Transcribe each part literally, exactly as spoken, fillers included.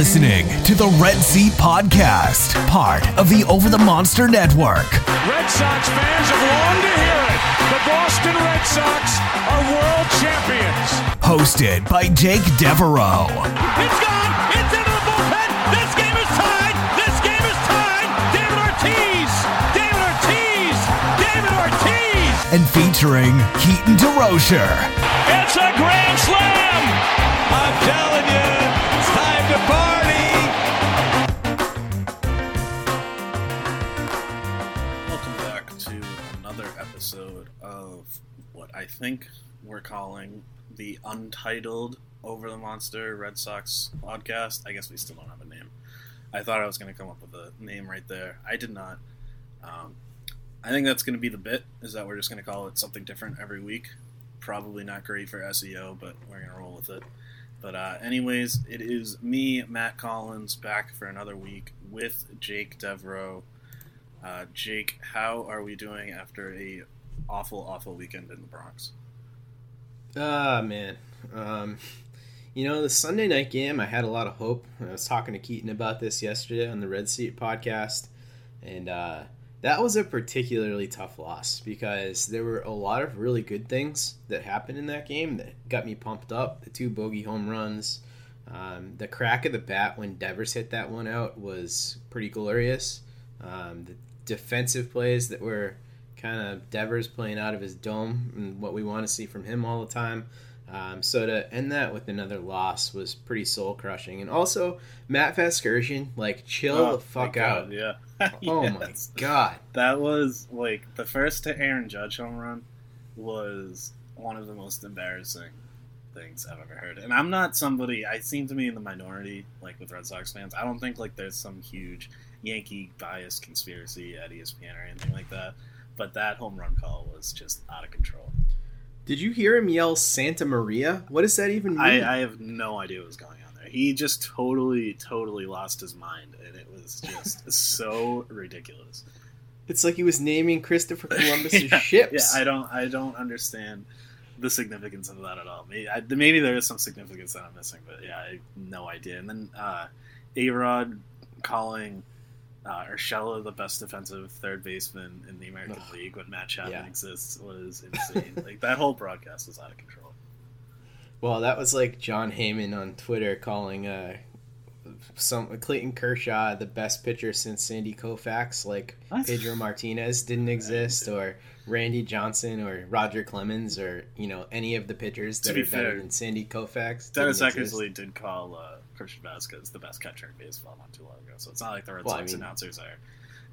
listening to the Red Seat Podcast, part of the Over the Monster Network. Red Sox fans have longed to hear it. The Boston Red Sox are world champions. Hosted by Jake Devereaux. It's gone. It's into the bullpen. This game is tied. This game is tied. David Ortiz. David Ortiz. David Ortiz. And featuring Keaton DeRocher. It's a grand slam. I'm telling you, it's time to party. Welcome back to another episode of what I think we're calling the Untitled Over the Monster Red Sox Podcast. I guess we still don't have a name. I thought I was going to come up with a name right there. I did not. Um, I think that's going to be the bit, is that we're just going to call it something different every week. Probably not great for S E O, but we're going to roll with it. But uh, anyways, it is me, Matt Collins, back for another week with Jake Devereaux. Uh, Jake, how are we doing after a awful, awful weekend in the Bronx? Ah, uh, man. Um, you know, the Sunday night game, I had a lot of hope. I was talking to Keaton about this yesterday on the Red Seat Podcast, and uh, that was a particularly tough loss because there were a lot of really good things that happened in that game that got me pumped up. The two bogey home runs, um, the crack of the bat when Devers hit that one out was pretty glorious. Um, the defensive plays that were kind of Devers playing out of his dome and what we want to see from him all the time. Um, so to end that with another loss was pretty soul-crushing. And also, Matt Vasgersian, like, chill oh, the fuck out. God, yeah. Oh, yes. My God. That was, like, the first to Aaron Judge home run was one of the most embarrassing things I've ever heard. And I'm not somebody, I seem to be in the minority, like, with Red Sox fans. I don't think, like, there's some huge Yankee bias conspiracy at E S P N or anything like that. But that home run call was just out of control. Did you hear him yell Santa Maria? What does that even mean? I, I have no idea what was going on there. He just totally, totally lost his mind, and it was just so ridiculous. It's like he was naming Christopher Columbus's yeah, ships. Yeah, I don't, I don't understand the significance of that at all. Maybe, I, maybe there is some significance that I'm missing, but yeah, I have no idea. And then uh, A-Rod calling uh, Urshela the best defensive third baseman in the American Ugh. League when Matt Chapman yeah. exists was insane. Like, that whole broadcast was out of control. Well, that was like John Heyman on Twitter calling uh, some Clayton Kershaw the best pitcher since Sandy Koufax, like what? Pedro Martinez didn't exist, or Randy Johnson, or Roger Clemens, or you know any of the pitchers that to be are fair, better than Sandy Koufax. Dennis Eckersley did call Uh, Christian Vasquez the best catcher in baseball not too long ago, so it's not like the Red well, Sox I mean, announcers are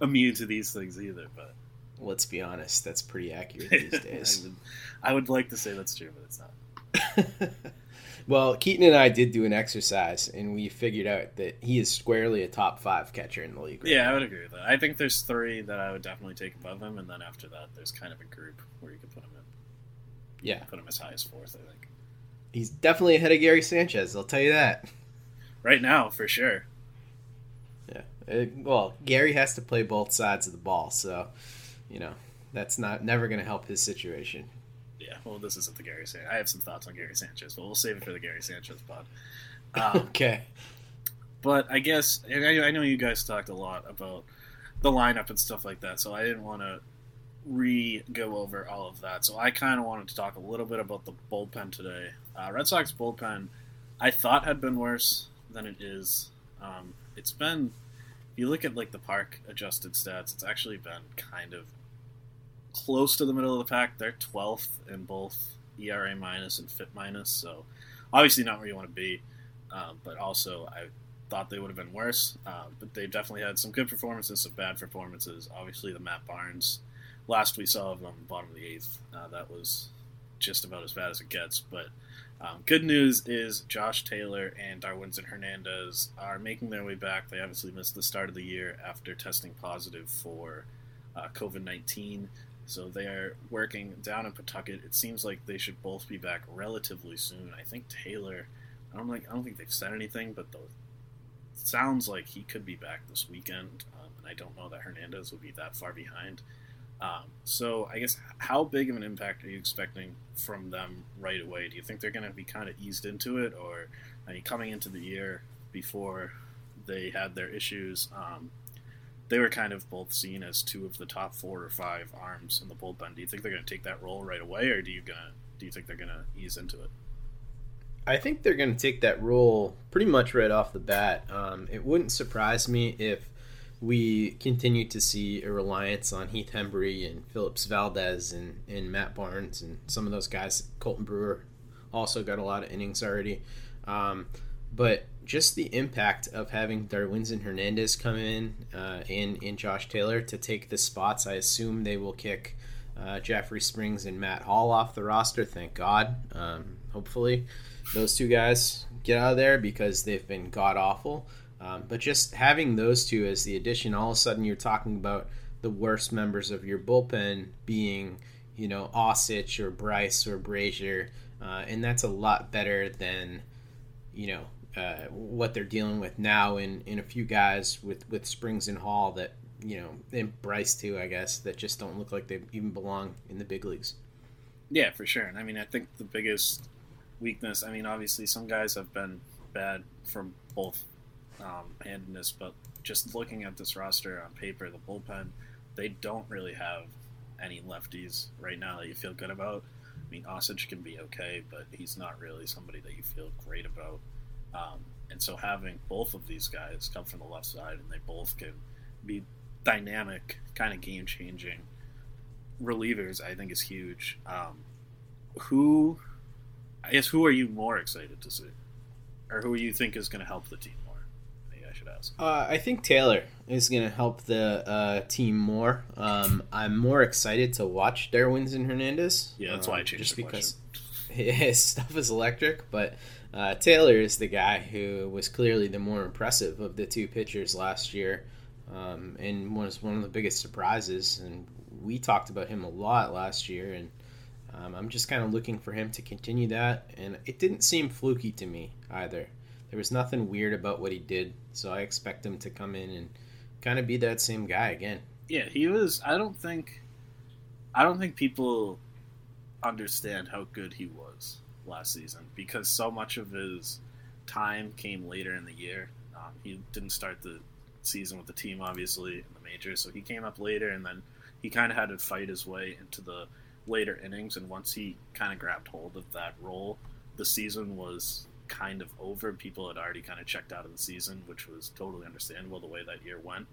immune to these things either. But let's be honest, that's pretty accurate these days. I, would, I would like to say that's true, but it's not. Well, Keaton and I did do an exercise, and we figured out that he is squarely a top five catcher in the league. Right yeah, now. I would agree with that. I think there's three that I would definitely take above him, and then after that, there's kind of a group where you could put him in. Yeah, put him as high as fourth. I think he's definitely ahead of Gary Sanchez. I'll tell you that. Right now, for sure. Yeah. It, well, Gary has to play both sides of the ball, so, you know, that's not never going to help his situation. Yeah, well, this isn't the Gary Sanchez. I have some thoughts on Gary Sanchez, but we'll save it for the Gary Sanchez pod. Um, okay. But I guess, and I, I know you guys talked a lot about the lineup and stuff like that, so I didn't want to re-go over all of that. So I kind of wanted to talk a little bit about the bullpen today. Uh, Red Sox bullpen, I thought had been worse than it is. Um, it's been, if you look at like the park adjusted stats, it's actually been kind of close to the middle of the pack. They're twelfth in both E R A minus and F I P minus, so obviously not where you want to be, um, but also I thought they would have been worse, uh, but they've definitely had some good performances, some bad performances. Obviously the Matt Barnes, last we saw of them, bottom of the eighth, uh, that was just about as bad as it gets, but Um, good news is Josh Taylor and Darwinzon Hernandez are making their way back. They obviously missed the start of the year after testing positive for uh, covid nineteen. So they are working down in Pawtucket. It seems like they should both be back relatively soon. I think Taylor, I don't, like, I don't think they've said anything, but the, it sounds like he could be back this weekend. Um, and I don't know that Hernandez will be that far behind. Um, so I guess how big of an impact are you expecting from them right away? Do you think they're going to be kind of eased into it, or are you coming into the year before they had their issues, um, they were kind of both seen as two of the top four or five arms in the bullpen. Do you think they're going to take that role right away, or do you gonna do you think they're going to ease into it? I think they're going to take that role pretty much right off the bat. Um, it wouldn't surprise me if we continue to see a reliance on Heath Hembree and Phillips Valdez and, and Matt Barnes and some of those guys. Colton Brewer also got a lot of innings already. Um, but just the impact of having Darwinzon Hernandez come in uh, and, and Josh Taylor to take the spots, I assume they will kick uh, Jeffrey Springs and Matt Hall off the roster, thank God. Um, hopefully those two guys get out of there because they've been god-awful. Um, but just having those two as the addition, all of a sudden you're talking about the worst members of your bullpen being, you know, Osich or Bryce or Brazier, uh, and that's a lot better than, you know, uh, what they're dealing with now in, in a few guys with, with Springs and Hall that, you know, and Bryce too, I guess, that just don't look like they even belong in the big leagues. Yeah, for sure. And I mean, I think the biggest weakness, I mean, obviously some guys have been bad from both Um, handedness, but just looking at this roster on paper, the bullpen, they don't really have any lefties right now that you feel good about. I mean, Osich can be okay, but he's not really somebody that you feel great about. Um, and so having both of these guys come from the left side, and they both can be dynamic, kind of game-changing relievers, I think is huge. Um, who, I guess, who are you more excited to see? Or who you think is going to help the team? Uh, I think Taylor is going to help the uh, team more. Um, I'm more excited to watch Darwinzon Hernandez. Yeah, that's um, why I changed just the because question. His stuff is electric. But uh, Taylor is the guy who was clearly the more impressive of the two pitchers last year, um, and was one of the biggest surprises. And we talked about him a lot last year, and um, I'm just kind of looking for him to continue that. And it didn't seem fluky to me either. There was nothing weird about what he did, so I expect him to come in and kind of be that same guy again. Yeah, he was. I don't think, I don't think people understand how good he was last season because so much of his time came later in the year. Um, he didn't start the season with the team, obviously, in the majors, so he came up later, and then he kind of had to fight his way into the later innings. And once he kind of grabbed hold of that role, the season was kind of over. People had already kind of checked out of the season, which was totally understandable the way that year went.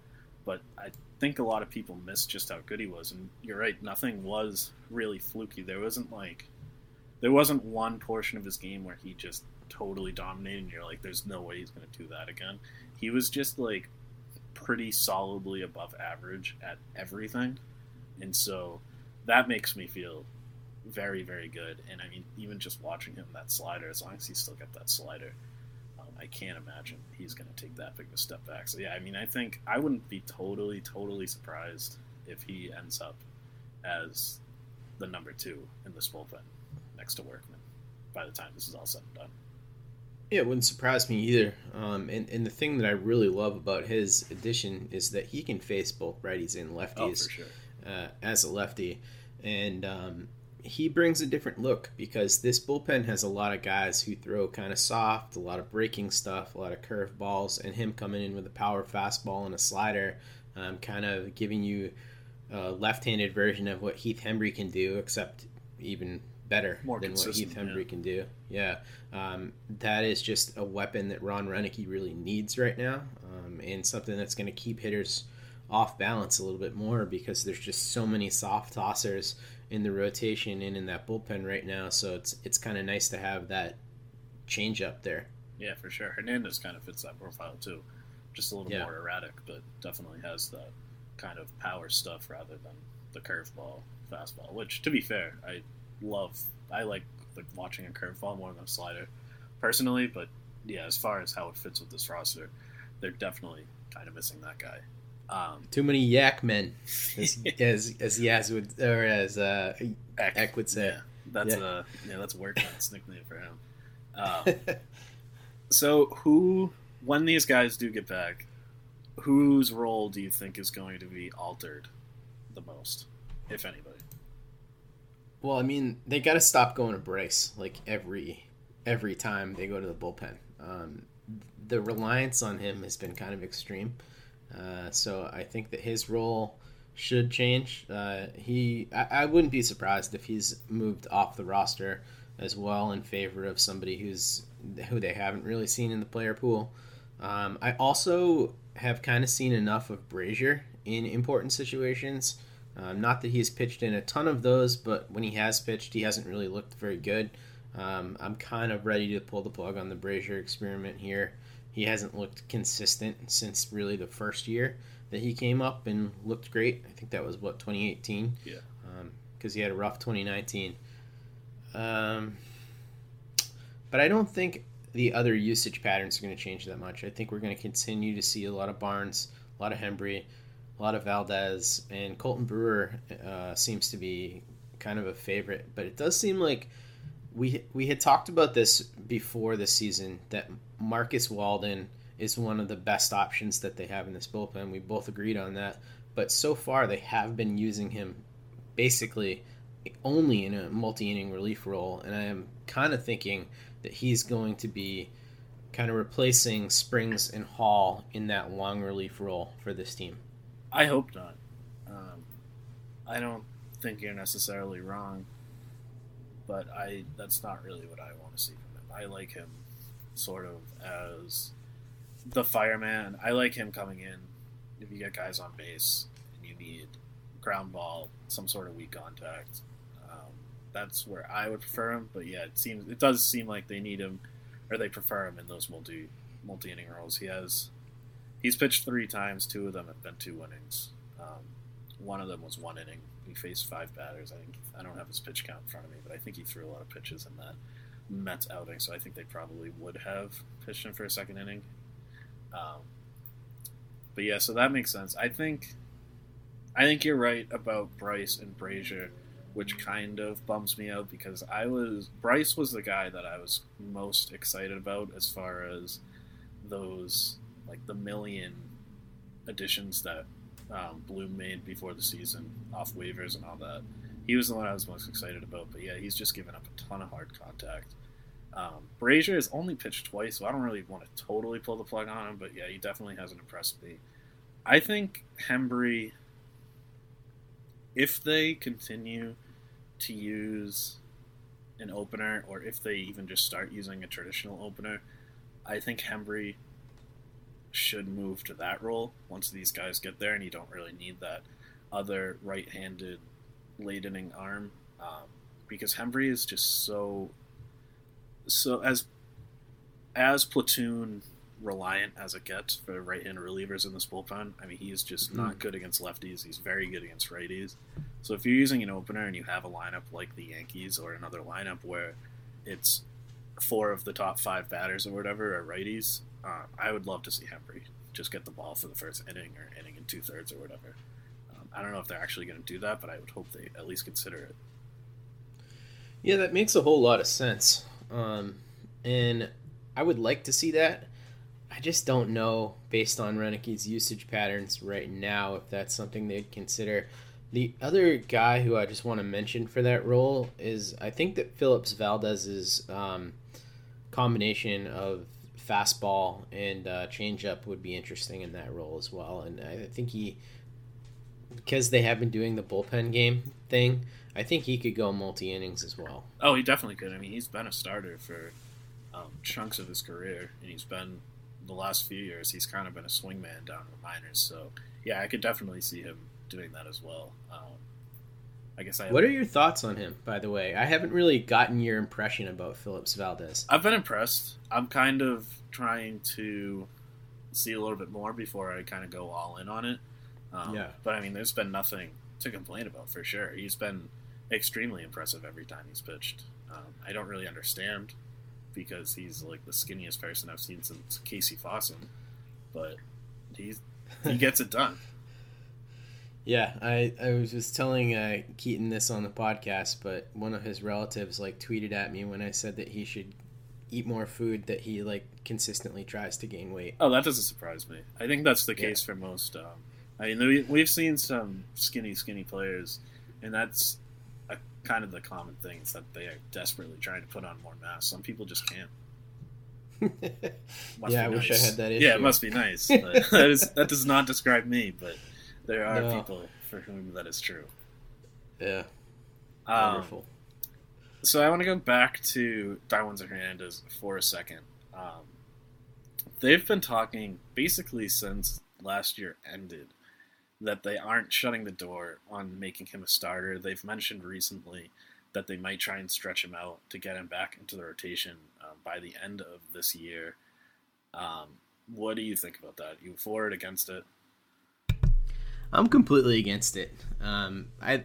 But I think a lot of people missed just how good he was. And you're right, nothing was really fluky. There wasn't like, there wasn't one portion of his game where he just totally dominated and you're like, there's no way he's going to do that again. He was just like pretty solidly above average at everything. And so that makes me feel very, very good. And I mean, even just watching him, that slider, as long as he's still got that slider, um, I can't imagine he's going to take that big of a step back. So yeah, I mean, I think I wouldn't be totally, totally surprised if he ends up as the number two in this bullpen next to Workman by the time this is all said and done. Yeah, it wouldn't surprise me either. Um, and, and the thing that I really love about his addition is that he can face both righties and lefties. Oh, for sure. uh, as a lefty. And, um, he brings a different look because this bullpen has a lot of guys who throw kind of soft, a lot of breaking stuff, a lot of curveballs, and him coming in with a power fastball and a slider, um, kind of giving you a left-handed version of what Heath Hembree can do, except even better More than what Heath Hembree yeah. can do. Yeah, um, that is just a weapon that Ron Reneke really needs right now, um, and something that's going to keep hitters off balance a little bit more because there's just so many soft tossers in the rotation and in that bullpen right now, so it's it's kind of nice to have that change up there. Yeah, for sure. Hernandez kind of fits that profile too, just a little yeah. more erratic, but definitely has that kind of power stuff rather than the curveball, fastball. Which, to be fair, I love. I like, like watching a curveball more than a slider, personally. But yeah, as far as how it fits with this roster, they're definitely kind of missing that guy. Um, Too many yak men, as as, as Yaz would or as uh, Eck. Eck would say. Yeah, that's yeah. a yeah, that's Workman's nickname for him. Um, so who, when these guys do get back, whose role do you think is going to be altered the most, if anybody? Well, I mean, they got to stop going to Bryce like every every time they go to the bullpen. Um, the reliance on him has been kind of extreme. Uh, so I think that his role should change. Uh, he, I, I wouldn't be surprised if he's moved off the roster as well in favor of somebody who's who they haven't really seen in the player pool. Um, I also have kind of seen enough of Brazier in important situations. Um, not that he's pitched in a ton of those, but when he has pitched, he hasn't really looked very good. Um, I'm kind of ready to pull the plug on the Brazier experiment here. He hasn't looked consistent since really the first year that he came up and looked great. I think that was, what, twenty eighteen? Yeah. Because um, he had a rough twenty nineteen. Um, but I don't think the other usage patterns are going to change that much. I think we're going to continue to see a lot of Barnes, a lot of Hembree, a lot of Valdez, and Colton Brewer uh, seems to be kind of a favorite. But it does seem like we we had talked about this before this season, that Marcus Walden is one of the best options that they have in this bullpen. We both agreed on that. But so far they have been using him basically only in a multi-inning relief role, and I am kind of thinking that he's going to be kind of replacing Springs and Hall in that long relief role for this team. I hope not. Um, I don't think you're necessarily wrong, but I that's not really what I want to see from him. I like him sort of as the fireman. I like him coming in if you get guys on base and you need ground ball, some sort of weak contact. Um, that's where I would prefer him. But yeah, it seems it does seem like they need him, or they prefer him in those multi multi inning roles. He has. He's pitched three times. Two of them have been two innings. Um, one of them was one inning. He faced five batters. I think I don't have his pitch count in front of me, but I think he threw a lot of pitches in that Mets outing, so I think they probably would have pitched him for a second inning. Um, but yeah, so that makes sense. I think I think you're right about Bryce and Brazier, which kind of bums me out because I was Bryce was the guy that I was most excited about as far as those, like, the million additions that um, Bloom made before the season, off waivers and all that. He was the one I was most excited about, but yeah, he's just given up a ton of hard contact. Um, Brazier has only pitched twice, so I don't really want to totally pull the plug on him, but yeah, he definitely hasn't impressed me. I think Hembree, if they continue to use an opener, or if they even just start using a traditional opener, I think Hembree should move to that role once these guys get there, and you don't really need that other right-handed late inning arm um, because Hembree is just so so as as platoon reliant as it gets for right-handed relievers in this bullpen. I mean, he is just mm-hmm. not good against lefties. He's very good against righties. So if you're using an opener and you have a lineup like the Yankees or another lineup where it's four of the top five batters or whatever are righties. Um, I would love to see Hembree just get the ball for the first inning or inning and two-thirds or whatever. Um, I don't know if they're actually going to do that, but I would hope they at least consider it. Yeah, that makes a whole lot of sense. Um, and I would like to see that. I just don't know, based on Renike's usage patterns right now, if that's something they'd consider. The other guy who I just want to mention for that role is I think that Phillips Valdez's um, combination of fastball and uh, changeup would be interesting in that role as well. And I think he, because they have been doing the bullpen game thing, I think he could go multi-innings as well. Oh, he definitely could. I mean, he's been a starter for um, chunks of his career, and he's been, the last few years, he's kind of been a swingman down in the minors. So, yeah, I could definitely see him doing that as well. Um, I guess I. What are your thoughts on him, by the way? I haven't really gotten your impression about Phillips Valdez. I've been impressed. I'm kind of trying to see a little bit more before I kind of go all in on it. Um, yeah. But, I mean, there's been nothing to complain about for sure. He's been extremely impressive every time he's pitched. Um, I don't really understand because he's, like, the skinniest person I've seen since Casey Fossum. But he's, he gets it done. Yeah, I, I was just telling uh, Keaton this on the podcast, but one of his relatives like tweeted at me when I said that he should eat more food, that he like consistently tries to gain weight. Oh, that doesn't surprise me. I think that's the case yeah. for most. Um, I mean, we've seen some skinny, skinny players, and that's a, kind of the common thing is that they are desperately trying to put on more mass. Some people just can't. Yeah, I nice. wish I had that issue. Yeah, it must be nice. But that, is, that does not describe me, but there are no. people for whom that is true. Yeah. Um, Wonderful. So I want to go back to Darwinzon Hernandez for a second. Um, they've been talking basically since last year ended that they aren't shutting the door on making him a starter. They've mentioned recently that they might try and stretch him out to get him back into the rotation um, by the end of this year. Um, what do you think about that? You for it, against it? I'm completely against it. Um, I, I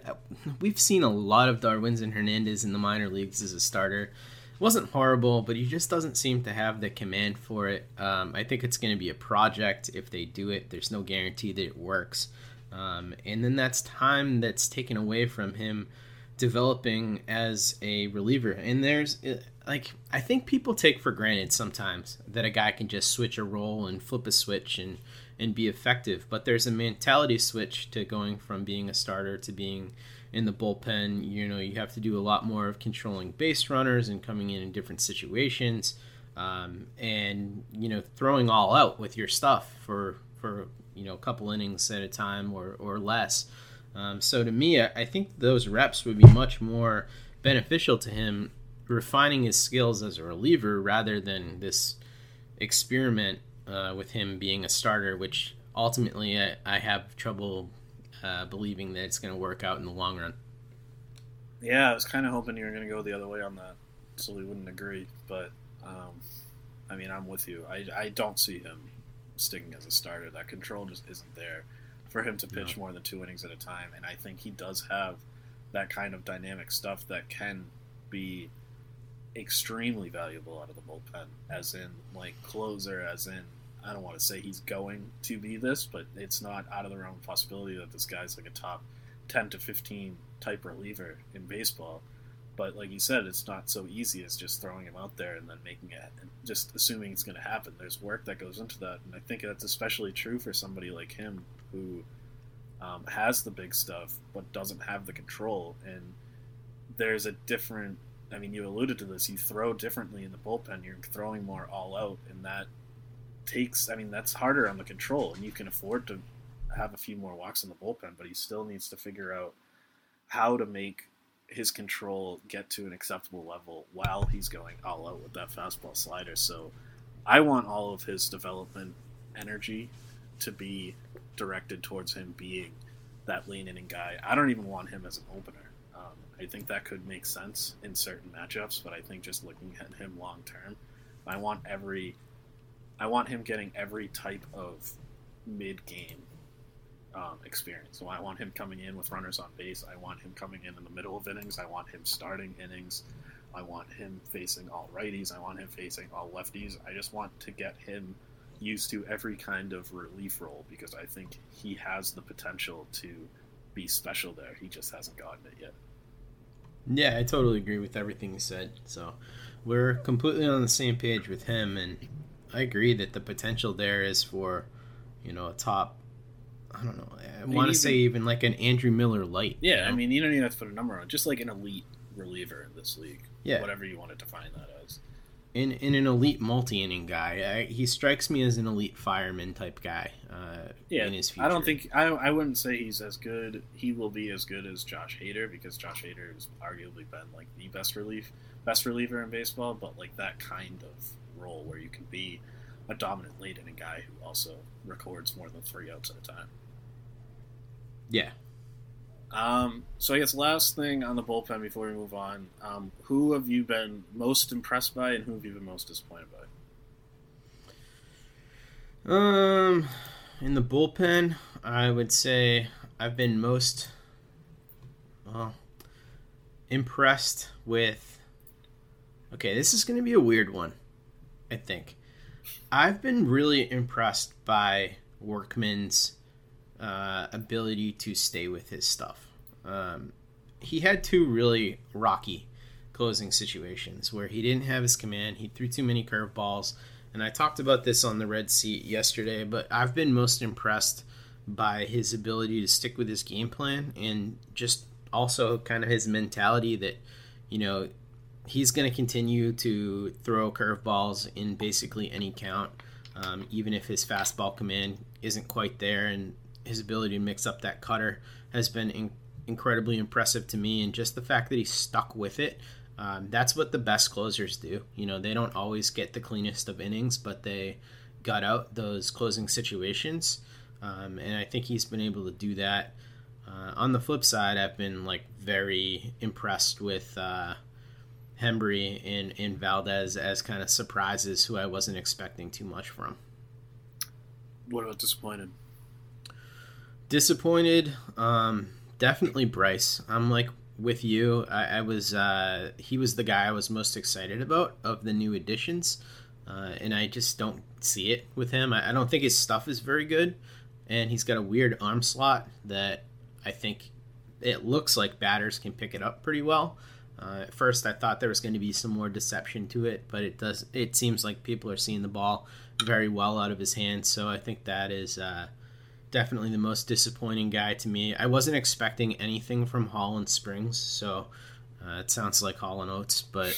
we've seen a lot of Darwinzon Hernandez in the minor leagues as a starter. It wasn't horrible, but he just doesn't seem to have the command for it. Um, I think it's going to be a project if they do it. There's no guarantee that it works. Um, and then that's time that's taken away from him developing as a reliever. And there's, like, I think people take for granted sometimes that a guy can just switch a role and flip a switch and and be effective, but there's a mentality switch to going from being a starter to being in the bullpen. You know, you have to do a lot more of controlling base runners and coming in in different situations, um, and, you know, throwing all out with your stuff for for you know a couple innings at a time or or less. Um, so to me, I think those reps would be much more beneficial to him refining his skills as a reliever rather than this experiment uh, with him being a starter, which ultimately I, I have trouble uh, believing that it's going to work out in the long run. Yeah, I was kind of hoping you were going to go the other way on that, so we wouldn't agree. But, um, I mean, I'm with you. I, I don't see him sticking as a starter. That control just isn't there for him to pitch no. more than two innings at a time. And I think he does have that kind of dynamic stuff that can be extremely valuable out of the bullpen, as in, like, closer, as in, I don't want to say he's going to be this, but it's not out of the realm of possibility that this guy's like a top ten to fifteen type reliever in baseball. But like you said, it's not so easy as just throwing him out there and then making it, and just assuming it's going to happen. There's work that goes into that, and I think that's especially true for somebody like him, who um, has the big stuff but doesn't have the control. And there's a different, I mean, you alluded to this, you throw differently in the bullpen, you're throwing more all out, and that takes, I mean, that's harder on the control, and you can afford to have a few more walks in the bullpen, but he still needs to figure out how to make his control get to an acceptable level while he's going all out with that fastball slider. So I want all of his development energy to be directed towards him being that late inning guy. I don't even want him as an opener. Um, I think that could make sense in certain matchups, but I think just looking at him long term, I want every, I want him getting every type of mid game um, experience. So I want him coming in with runners on base. I want him coming in in the middle of innings. I want him starting innings. I want him facing all righties. I want him facing all lefties. I just want to get him used to every kind of relief role, because I think he has the potential to be special there. He just hasn't gotten it yet. Yeah, I totally agree with everything you said. So we're completely on the same page with him, and I agree that the potential there is for, you know, a top, I don't know, I want to say even like an Andrew Miller light. Yeah, you know? I mean, you don't even have to put a number on, just like an elite reliever in this league. Yeah. Whatever you want to define that as. In, in an elite multi-inning guy, I, he strikes me as an elite fireman type guy. Uh, yeah, in his future. I don't think I I wouldn't say he's as good. He will be as good as Josh Hader, because Josh Hader has arguably been like the best relief best reliever in baseball. But like that kind of role where you can be a dominant late inning guy who also records more than three outs at a time. Yeah. Um, so I guess last thing on the bullpen before we move on, um, who have you been most impressed by and who have you been most disappointed by? Um, in the bullpen, I would say I've been most well, impressed with, okay, this is going to be a weird one, I think. I've been really impressed by Workman's Uh, ability to stay with his stuff. Um, he had two really rocky closing situations where he didn't have his command. He threw too many curveballs, and I talked about this on the red seat yesterday, but I've been most impressed by his ability to stick with his game plan and just also kind of his mentality that, you know, he's going to continue to throw curveballs in basically any count, um, even if his fastball command isn't quite there, and his ability to mix up that cutter has been in- incredibly impressive to me, and just the fact that he's stuck with it. Um, that's what the best closers do. You know, they don't always get the cleanest of innings, but they gut out those closing situations. Um, and I think he's been able to do that. Uh, on the flip side, I've been like very impressed with uh, Hembree and, and Valdez as kind of surprises who I wasn't expecting too much from. What about disappointed? Disappointed, um, definitely Bryce. I'm like, with you, I, I was uh, he was the guy I was most excited about of the new additions, uh, and I just don't see it with him. I, I don't think his stuff is very good, and he's got a weird arm slot that I think it looks like batters can pick it up pretty well. Uh, at first, I thought there was going to be some more deception to it, but it does. It seems like people are seeing the ball very well out of his hands, so I think that is Uh, definitely the most disappointing guy to me. I wasn't expecting anything from Hall and Springs, so uh, it sounds like Hall and Oates, but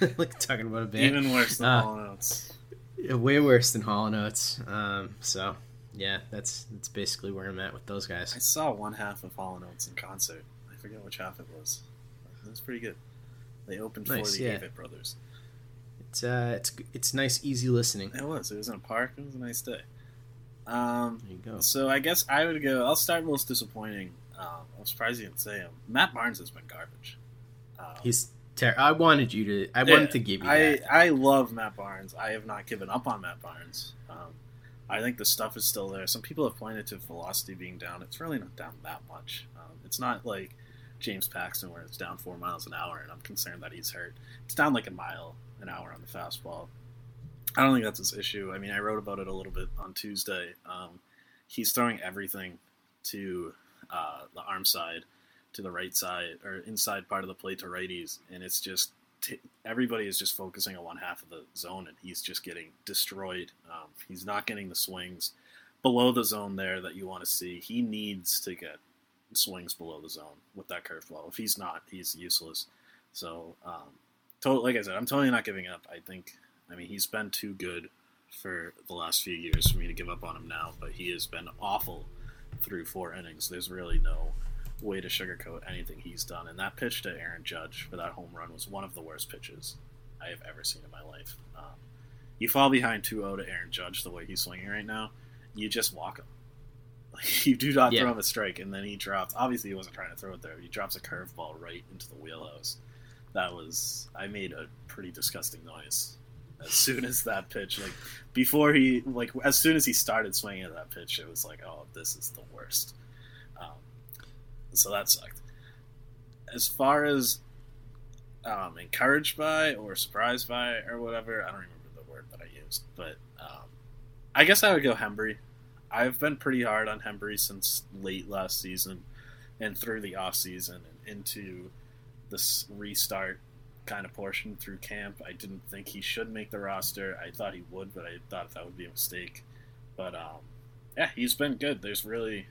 uh, like talking about a band. Even worse than uh, Hall and Oates. Way worse than Hall and Oates. Um, so, yeah, that's that's basically where I'm at with those guys. I saw one half of Hall and Oates in concert. I forget which half it was. It was pretty good. They opened nice, for the yeah. Avett Brothers. It's uh, it's it's nice, easy listening. It was. It was in a park. It was a nice day. Um, there you go. So I guess I would go, I'll start most disappointing. Um, I'm surprised you didn't say him. Matt Barnes has been garbage. Um, He's terrible. I wanted you to, I yeah, wanted to give you I, that. I love Matt Barnes. I have not given up on Matt Barnes. Um, I think the stuff is still there. Some people have pointed to velocity being down. It's really not down that much. Um, it's not like James Paxton where it's down four miles an hour and I'm concerned that he's hurt. It's down like a mile an hour on the fastball. I don't think that's his issue. I mean, I wrote about it a little bit on Tuesday. Um, he's throwing everything to uh, the arm side, to the right side, or inside part of the plate to righties, and it's just t- everybody is just focusing on one half of the zone, and he's just getting destroyed. Um, he's not getting the swings below the zone there that you want to see. He needs to get swings below the zone with that curveball. If he's not, he's useless. So, um, to- like I said, I'm totally not giving up. I think... I mean, he's been too good for the last few years for me to give up on him now, but he has been awful through four innings. There's really no way to sugarcoat anything he's done. And that pitch to Aaron Judge for that home run was one of the worst pitches I have ever seen in my life. Um, you fall behind two oh to Aaron Judge the way he's swinging right now, you just walk him. Like, you do not yeah. throw him a strike, and then he drops. Obviously, he wasn't trying to throw it there, but he drops a curveball right into the wheelhouse. That was – I made a pretty disgusting noise. As soon as that pitch, like, before he, like, as soon as he started swinging at that pitch, it was like, oh, this is the worst. Um, so that sucked. As far as um, encouraged by or surprised by or whatever, I don't remember the word that I used, but um, I guess I would go Hembree. I've been pretty hard on Hembree since late last season and through the offseason and into this restart kind of portion through camp. I didn't think he should make the roster. I thought he would, but I thought that would be a mistake. But um, yeah, he's been good. There's really,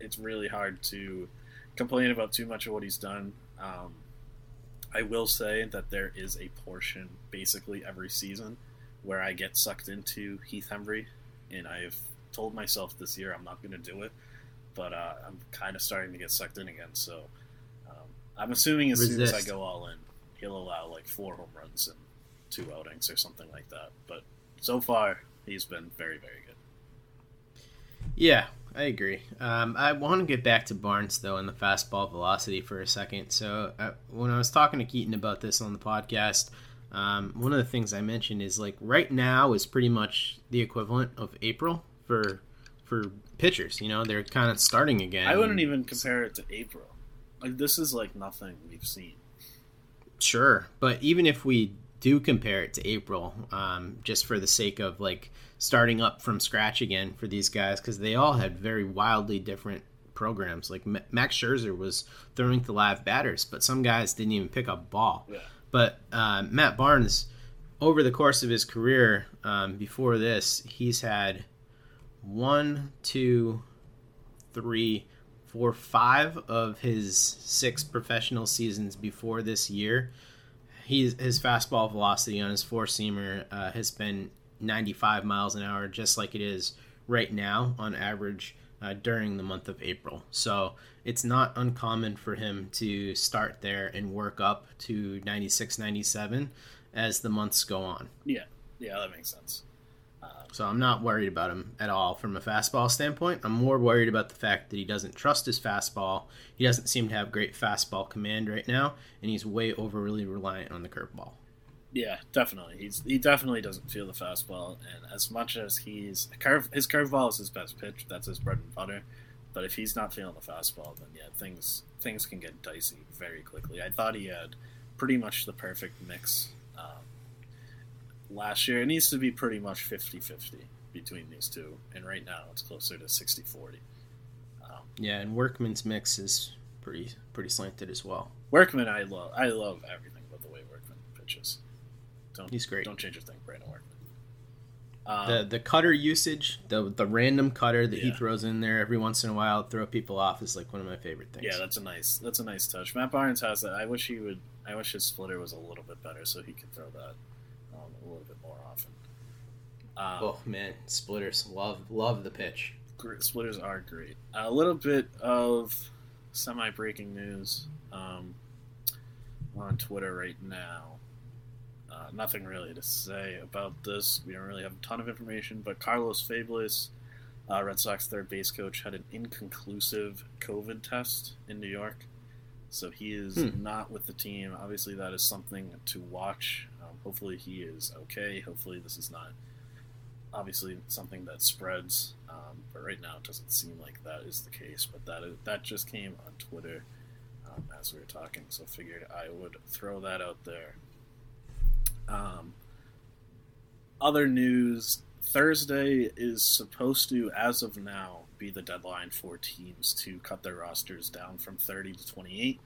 it's really hard to complain about too much of what he's done. Um, I will say that there is a portion basically every season where I get sucked into Heath Hembree, and I have told myself this year I'm not going to do it, but uh, I'm kind of starting to get sucked in again. So um, I'm assuming as Resist. soon as I go all in, he'll allow like four home runs and two outings or something like that. But so far, he's been very, very good. Yeah, I agree. Um, I want to get back to Barnes, though, and the fastball velocity for a second. So uh, when I was talking to Keaton about this on the podcast, um, one of the things I mentioned is like right now is pretty much the equivalent of April for for pitchers. You know, they're kind of starting again. I wouldn't even compare it to April. Like, this is like nothing we've seen. Sure, but even if we do compare it to April, um, just for the sake of like starting up from scratch again for these guys, because they all had very wildly different programs. Like M- Max Scherzer was throwing to live batters, but some guys didn't even pick up ball. Yeah. But uh, Matt Barnes, over the course of his career, um, before this, he's had one, two, three. for five of his six professional seasons before this year, he's, his fastball velocity on his four-seamer uh, has been ninety-five miles an hour, just like it is right now on average uh, during the month of April. So it's not uncommon for him to start there and work up to ninety-six, ninety-seven as the months go on. Yeah, yeah, that makes sense. So I'm not worried about him at all from a fastball standpoint. I'm more worried about the fact that he doesn't trust his fastball. He doesn't seem to have great fastball command right now, and he's way overly reliant on the curveball. Yeah, definitely. He's he definitely doesn't feel the fastball, and as much as he's curve, his curveball is his best pitch. That's his bread and butter. But if he's not feeling the fastball, then yeah, things things can get dicey very quickly. I thought he had pretty much the perfect mix. Um, Last year, it needs to be pretty much fifty-fifty between these two, and right now it's closer to sixty-forty. Um, yeah, and Workman's mix is pretty pretty slanted as well. Workman, I love I love everything about the way Workman pitches. Don't, He's great. Don't change a thing, Brandon Workman. Um, the the cutter usage, the the random cutter that yeah. he throws in there every once in a while, throw people off, is like one of my favorite things. Yeah, that's a nice that's a nice touch. Matt Barnes has that. I wish he would. I wish his splitter was a little bit better so he could throw that a little bit more often. Um, oh man, splitters love love the pitch. Splitters are great. A little bit of semi-breaking news um, on Twitter right now. Uh, nothing really to say about this. We don't really have a ton of information, but Carlos Fables, uh, Red Sox third base coach, had an inconclusive COVID test in New York, so he is hmm. not with the team. Obviously, that is something to watch. Hopefully he is okay. Hopefully this is not obviously something that spreads, um, but right now it doesn't seem like that is the case. But that is, that just came on Twitter um, as we were talking, so figured I would throw that out there. Um, other news, Thursday is supposed to, as of now, be the deadline for teams to cut their rosters down from thirty to twenty-eight.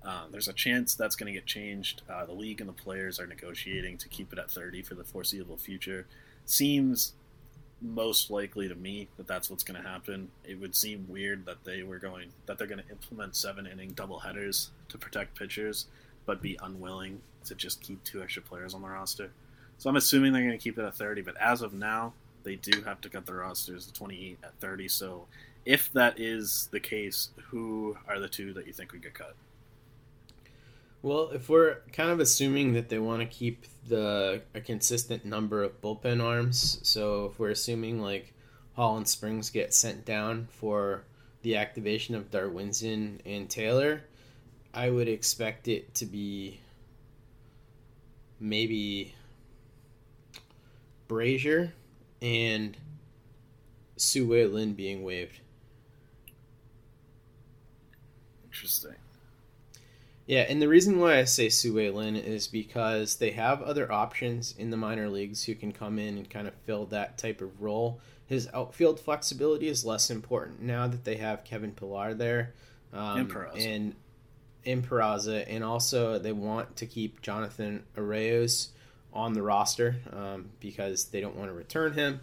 Uh, there's a chance that's going to get changed. Uh, the league and the players are negotiating to keep it at thirty for the foreseeable future. Seems most likely to me that that's what's going to happen. It would seem weird that they were going that they're going to implement seven inning doubleheaders to protect pitchers, but be unwilling to just keep two extra players on the roster. So I'm assuming they're going to keep it at thirty. But as of now, they do have to cut their rosters to twenty-eight at thirty. So if that is the case, who are the two that you think would get cut? Well, if we're kind of assuming that they want to keep the a consistent number of bullpen arms, so if we're assuming like Hall and Springs get sent down for the activation of Darwinzon and Taylor, I would expect it to be maybe Brazier and Sue Whalen being waived. Interesting. Yeah, and the reason why I say Sue Whalen is because they have other options in the minor leagues who can come in and kind of fill that type of role. His outfield flexibility is less important now that they have Kevin Pillar there. Um, and Peraza. And, and Peraza. And also they want to keep Jonathan Arroyos on the roster um, because they don't want to return him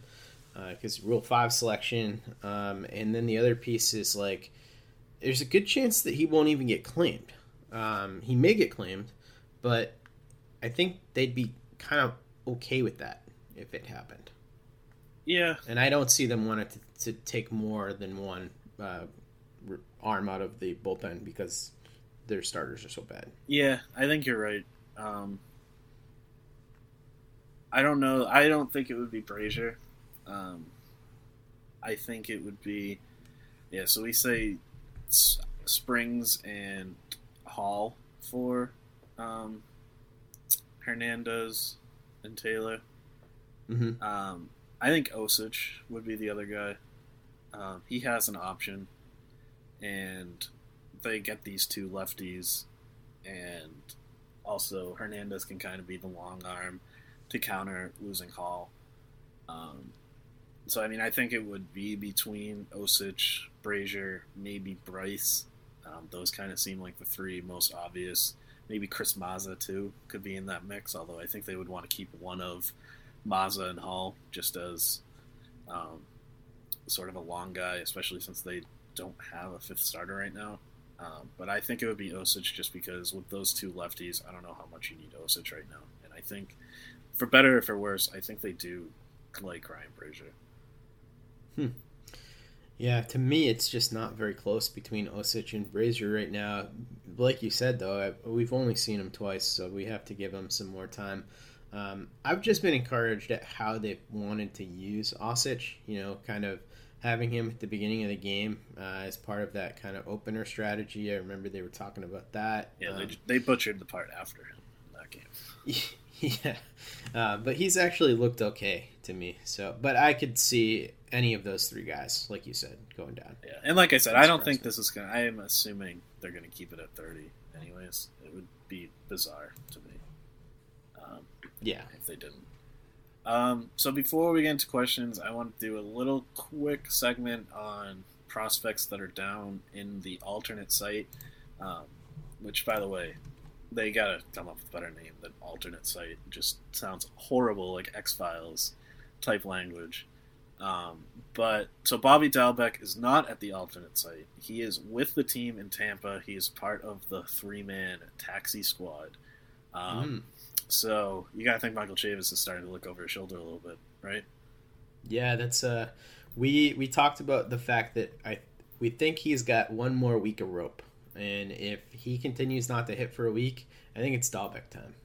because uh, Rule five selection. Um, and then the other piece is like there's a good chance that he won't even get claimed. Um, he may get claimed, but I think they'd be kind of okay with that if it happened. Yeah. And I don't see them wanting to, to take more than one uh, arm out of the bullpen because their starters are so bad. Yeah, I think you're right. Um, I don't know. I don't think it would be Brazier. Um, I think it would be, yeah, so we say S- Springs and Hall for um, Hernandez and Taylor. Mm-hmm. Um, I think Osich would be the other guy. Um, he has an option, and they get these two lefties, and also Hernandez can kind of be the long arm to counter losing Hall. Um, so, I mean, I think it would be between Osich, Brazier, maybe Bryce. Um, those kind of seem like the three most obvious. Maybe Chris Mazza, too, could be in that mix, although I think they would want to keep one of Mazza and Hall just as um, sort of a long guy, especially since they don't have a fifth starter right now. Um, but I think it would be Osich just because with those two lefties, I don't know how much you need Osich right now. And I think, for better or for worse, I think they do like Ryan Brazier. Hmm. Yeah, to me, it's just not very close between Osich and Brazier right now. Like you said, though, I, we've only seen him twice, so we have to give him some more time. Um, I've just been encouraged at how they wanted to use Osich, you know, kind of having him at the beginning of the game uh, as part of that kind of opener strategy. I remember they were talking about that. Yeah, um, they, they butchered the part after him in that game. Yeah, uh, but he's actually looked okay to me. So, but I could see any of those three guys, like you said, going down. Yeah, and like I said, I don't think this is going to – I am assuming they're going to keep it at thirty anyways. It would be bizarre to me um, yeah, if they didn't. Um, so before we get into questions, I want to do a little quick segment on prospects that are down in the alternate site, um, which, by the way, they got to come up with a better name than alternate site. It just sounds horrible, like X-Files type language. Um, but so Bobby Dalbec is not at the alternate site. He is with the team in Tampa. He is part of the three-man taxi squad. Um, mm. So you got to think Michael Chavis is starting to look over his shoulder a little bit, right? Yeah, that's uh, we we talked about the fact that I we think he's got one more week of rope, and if he continues not to hit for a week, I think it's Dalbec time.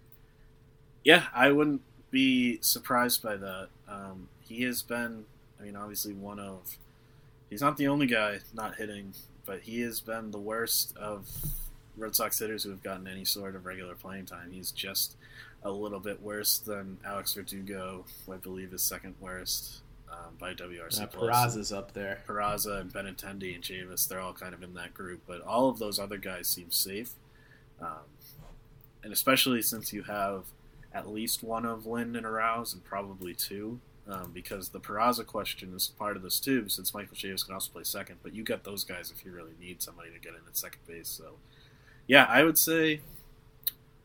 Yeah, I wouldn't be surprised by that. Um, he has been, I mean, obviously one of, he's not the only guy not hitting, but he has been the worst of Red Sox hitters who have gotten any sort of regular playing time. He's just a little bit worse than Alex Verdugo, who I believe is second worst um, by W R C. Uh, Peraza's up there. Peraza and Benintendi and Chavis, they're all kind of in that group. But all of those other guys seem safe. Um, and especially since you have at least one of Lynn and Arouse and probably two, um, because the Peraza question is part of this too, since Michael Chavis can also play second. But you got those guys if you really need somebody to get in at second base. So, yeah, I would say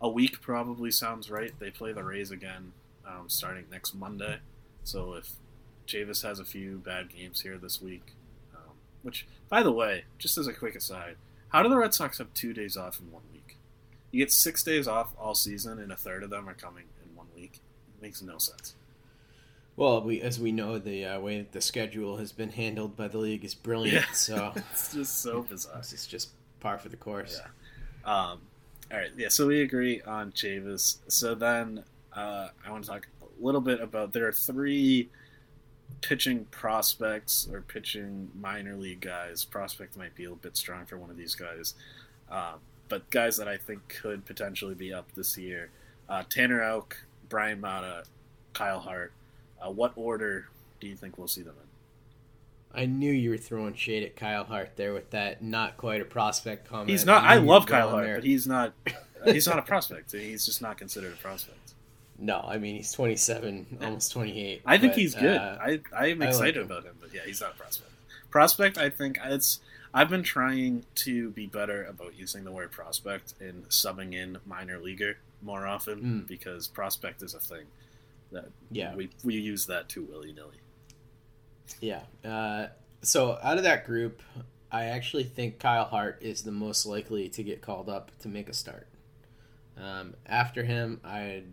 a week probably sounds right. They play the Rays again um, starting next Monday. So if Chavis has a few bad games here this week, um, which, by the way, just as a quick aside, how do the Red Sox have two days off in one week? You get six days off all season, and a third of them are coming in one week. It makes no sense. Well, we as we know, the uh, way that the schedule has been handled by the league is brilliant. Yeah. So it's just so bizarre. It's just par for the course. Yeah. Um, all right, yeah, so we agree on Chavis. So then uh, I want to talk a little bit about there are three pitching prospects or pitching minor league guys. Prospect might be a bit strong for one of these guys, uh, but guys that I think could potentially be up this year. Uh, Tanner Houck, Brian Mata, Kyle Hart. Uh, what order do you think we'll see them in? I knew you were throwing shade at Kyle Hart there with that not quite a prospect comment. He's not. I, I love Kyle Hart, there. But he's not. He's not a prospect. He's just not considered a prospect. No, I mean he's twenty-seven, almost twenty-eight. I think but, he's good. Uh, I I am excited I like him. about him, but yeah, he's not a prospect. Prospect, I think it's. I've been trying to be better about using the word prospect and subbing in minor leaguer more often mm. because prospect is a thing that yeah. we we use that too willy-nilly. Yeah. Uh, so out of that group, I actually think Kyle Hart is the most likely to get called up to make a start. Um, after him, I'd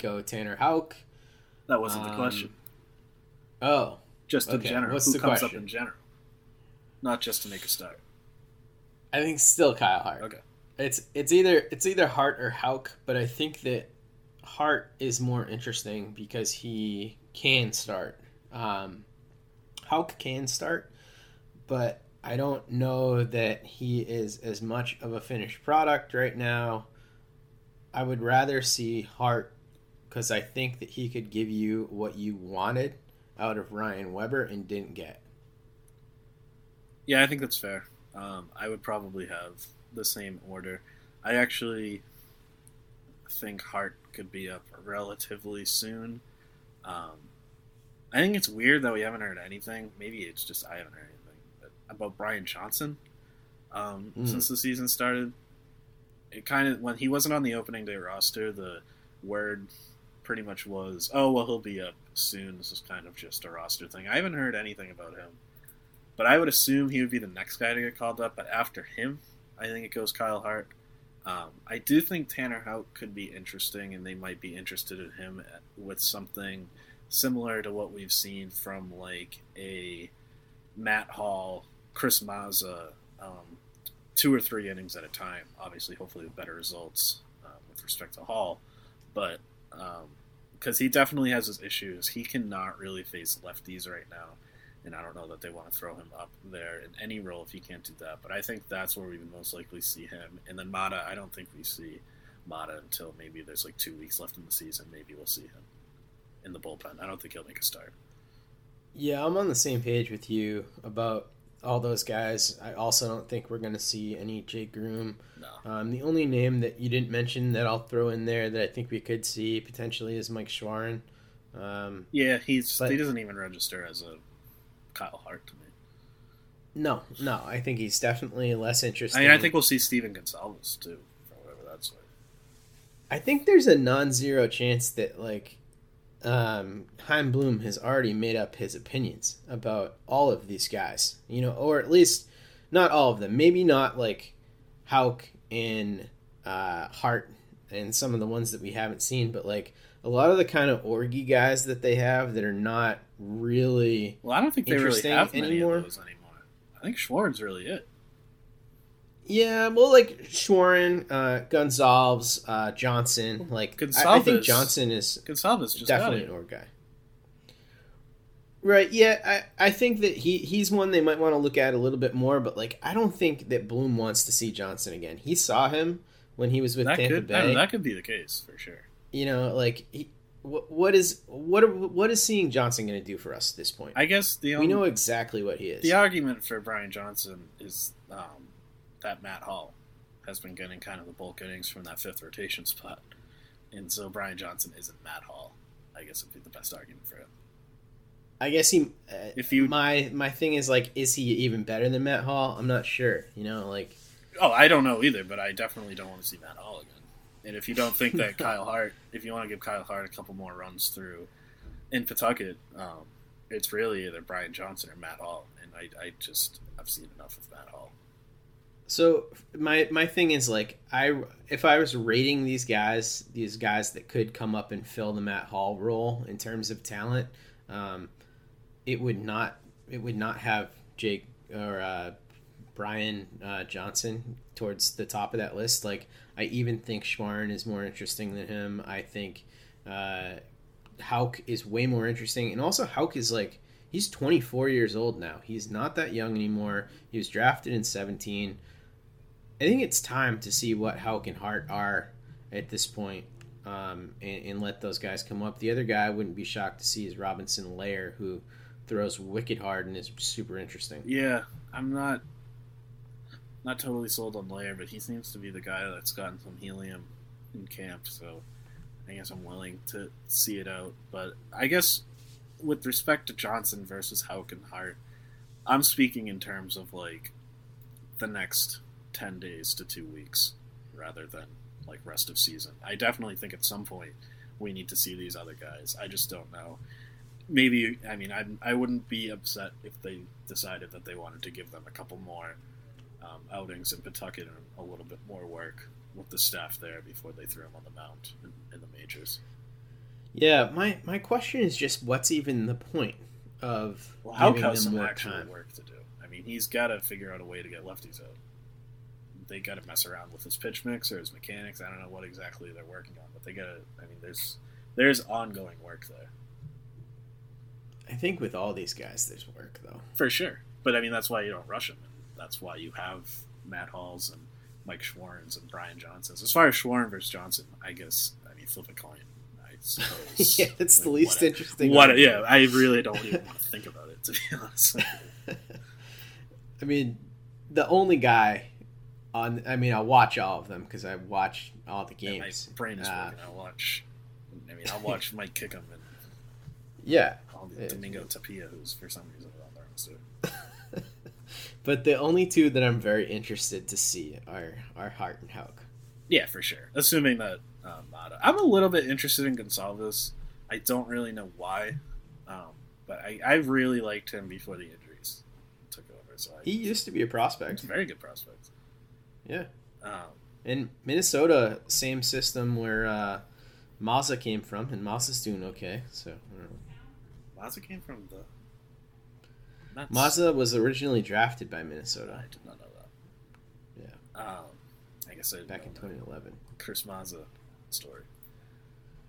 go Tanner Houck. That wasn't um, the question. Oh. Just in okay. general. What's Who the comes question? up in general? Not just to make a start. I think still Kyle Hart. Okay. It's it's either it's either Hart or Houck, but I think that Hart is more interesting because he can start. Um Houck can start, but I don't know that he is as much of a finished product right now. I would rather see Hart because I think that he could give you what you wanted out of Ryan Weber and didn't get. Yeah, I think that's fair. Um, I would probably have the same order. I actually think Hart could be up relatively soon. Um, I think it's weird that we haven't heard anything. Maybe it's just I haven't heard anything about Brian Johnson um, mm. since the season started. It kind of when he wasn't on the opening day roster, the word pretty much was, "Oh well, he'll be up soon." This is kind of just a roster thing. I haven't heard anything about him, But I would assume he would be the next guy to get called up. But after him, I think it goes Kyle Hart. Um, I do think Tanner Houck could be interesting, and they might be interested in him at, with something similar to what we've seen from like a Matt Hall, Chris Mazza, um, two or three innings at a time. Obviously, hopefully with better results uh, with respect to Hall. But because um, he definitely has his issues. He cannot really face lefties right now. And I don't know that they want to throw him up there in any role if he can't do that. But I think that's where we would most likely see him. And then Mata, I don't think we see Mata until maybe there's like two weeks left in the season. Maybe we'll see him in the bullpen. I don't think he'll make a start. Yeah, I'm on the same page with you about all those guys. I also don't think we're going to see any Jake Groom. No. Um, the only name that you didn't mention that I'll throw in there that I think we could see potentially is Mike Schwarn. Um, yeah, he's but, he doesn't even register as a Kyle Hart to me. No, no. I think he's definitely less interesting. I mean, I think we'll see Stephen Gonsalves, too, for whatever that's like. I think there's a non-zero chance that, like, um, Chaim Bloom has already made up his opinions about all of these guys, you know, or at least not all of them. Maybe not, like, Houck and uh, Hart and some of the ones that we haven't seen, but, like, a lot of the kind of orgy guys that they have that are not really well, I don't think they really have many anymore. Of those anymore. I think Schwarn's really it. Yeah, well, like Schwarn, uh, Gonsalves, uh, Johnson. Like I, I think Johnson is Gonsalves just definitely an org guy. Right? Yeah, I, I think that he, he's one they might want to look at a little bit more. But like, I don't think that Bloom wants to see Johnson again. He saw him when he was with that Tampa could, Bay. I mean, that could be the case for sure. You know, like, he, what, what is what are, what is seeing Johnson going to do for us at this point? I guess the only, we know exactly what he is. The argument for Brian Johnson is um, that Matt Hall has been getting kind of the bulk innings from that fifth rotation spot, and so Brian Johnson isn't Matt Hall. I guess would be the best argument for him. I guess he. Uh, if you my my thing is like, is he even better than Matt Hall? I'm not sure. You know, like. Oh, I don't know either, but I definitely don't want to see Matt Hall again. And if you don't think that Kyle Hart, if you want to give Kyle Hart a couple more runs through in Pawtucket, um, it's really either Brian Johnson or Matt Hall. And I, I just, I've seen enough of Matt Hall. So my my thing is like, I if I was rating these guys, these guys that could come up and fill the Matt Hall role in terms of talent, um, it would not it would not have Jake or uh, Brian uh, Johnson towards the top of that list. Like, I even think Schwarn is more interesting than him. I think uh, Houck is way more interesting. And also Houck is like, he's twenty-four years old now. He's not that young anymore. He was drafted in seventeen. I think it's time to see what Houck and Hart are at this point, um, and, and let those guys come up. The other guy I wouldn't be shocked to see is Robinson Lair, who throws wicked hard and is super interesting. Yeah, I'm not... Not totally sold on Lair, but he seems to be the guy that's gotten some helium in camp, so I guess I'm willing to see it out. But I guess with respect to Johnson versus Houck and Hart, I'm speaking in terms of, like, the next ten days to two weeks rather than, like, rest of season. I definitely think at some point we need to see these other guys. I just don't know. Maybe, I mean, I I wouldn't be upset if they decided that they wanted to give them a couple more Um, outings in Pawtucket and a little bit more work with the staff there before they threw him on the mound in, in the majors. Yeah, my, my question is just what's even the point of well, how giving them more time? Work to do. I mean, he's got to figure out a way to get lefties out. They got to mess around with his pitch mix or his mechanics. I don't know what exactly they're working on, but they got to. I mean, there's there's ongoing work there. I think with all these guys, there's work though. For sure, but I mean that's why you don't rush them. That's why you have Matt Halls and Mike Schwarns and Brian Johnsons. As far as Schwarn versus Johnson, I guess, I mean, flip a coin, I suppose. Yeah, that's like, the least what interesting. What a, yeah, I really don't even want to think about it, to be honest. I mean, the only guy on, I mean, I'll watch all of them because I watch all the games. Yeah, my brain is uh, working. I'll watch, I mean, I'll watch Mike Kickham and yeah, all the, it, Domingo Tapia, who's for some reason on there. So. But the only two that I'm very interested to see are, are Hart and Houck. Yeah, for sure. Assuming that um, Mata. I'm a little bit interested in Gonsalves. I don't really know why, um, but I, I really liked him before the injuries took over. It's like, he used to be a prospect. He's a very good prospect. Yeah. Um, in Minnesota, same system where uh, Mazza came from, and Mazza's doing okay. So I don't know. Mazza came from the... Nuts. Mazza was originally drafted by Minnesota. I did not know that. Yeah. Um, I guess I didn't Back in twenty eleven. Chris Mazza story.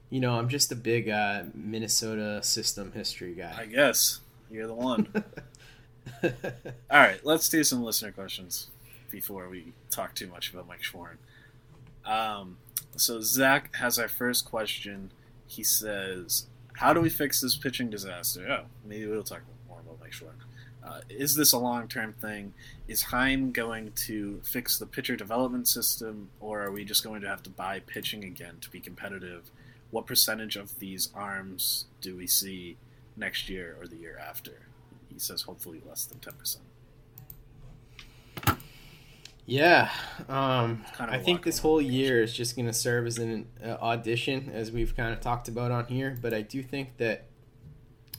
You know, I'm just a big uh, Minnesota system history guy. I guess. You're the one. All right. Let's do some listener questions before we talk too much about Mike Schwarn. Um, so Zach has our first question. He says, how do we fix this pitching disaster? Oh, maybe we'll talk more about Mike Schwarn. Uh, is this a long-term thing? Is Chaim going to fix the pitcher development system, or are we just going to have to buy pitching again to be competitive? What percentage of these arms do we see next year or the year after? He says hopefully less than ten percent. Yeah. Um, kind of I think this whole year is just going to serve as an uh, audition, as we've kind of talked about on here, but I do think that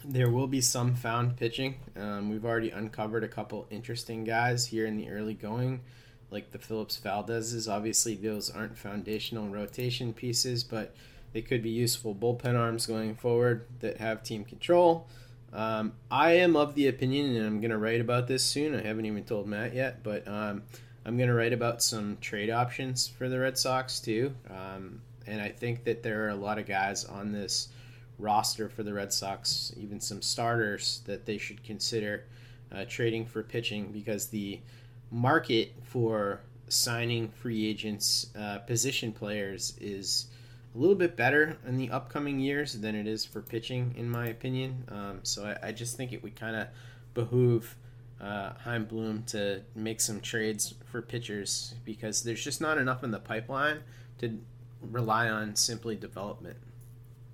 there will be some found pitching. Um, we've already uncovered a couple interesting guys here in the early going, like the Phillips Valdezes. Obviously, those aren't foundational rotation pieces, but they could be useful bullpen arms going forward that have team control. Um, I am of the opinion, and I'm going to write about this soon. I haven't even told Matt yet, but um, I'm going to write about some trade options for the Red Sox too. Um, and I think that there are a lot of guys on this roster for the Red Sox, even some starters, that they should consider uh, trading for pitching, because the market for signing free agents, uh, position players, is a little bit better in the upcoming years than it is for pitching, in my opinion. Um, so I, I just think it would kind of behoove uh, Chaim Bloom to make some trades for pitchers, because there's just not enough in the pipeline to rely on simply development.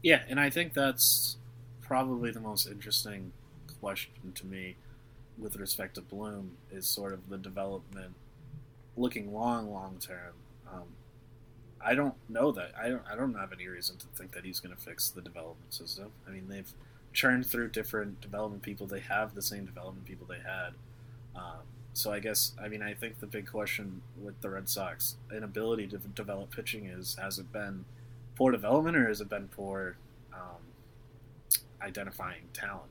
Yeah, and I think that's probably the most interesting question to me with respect to Bloom, is sort of the development looking long, long term. Um, I don't know that. I don't I don't have any reason to think that he's going to fix the development system. I mean, they've churned through different development people. They have the same development people they had. Um, so I guess, I mean, I think the big question with the Red Sox inability to develop pitching is, has it been poor development, or has it been poor um, identifying talent?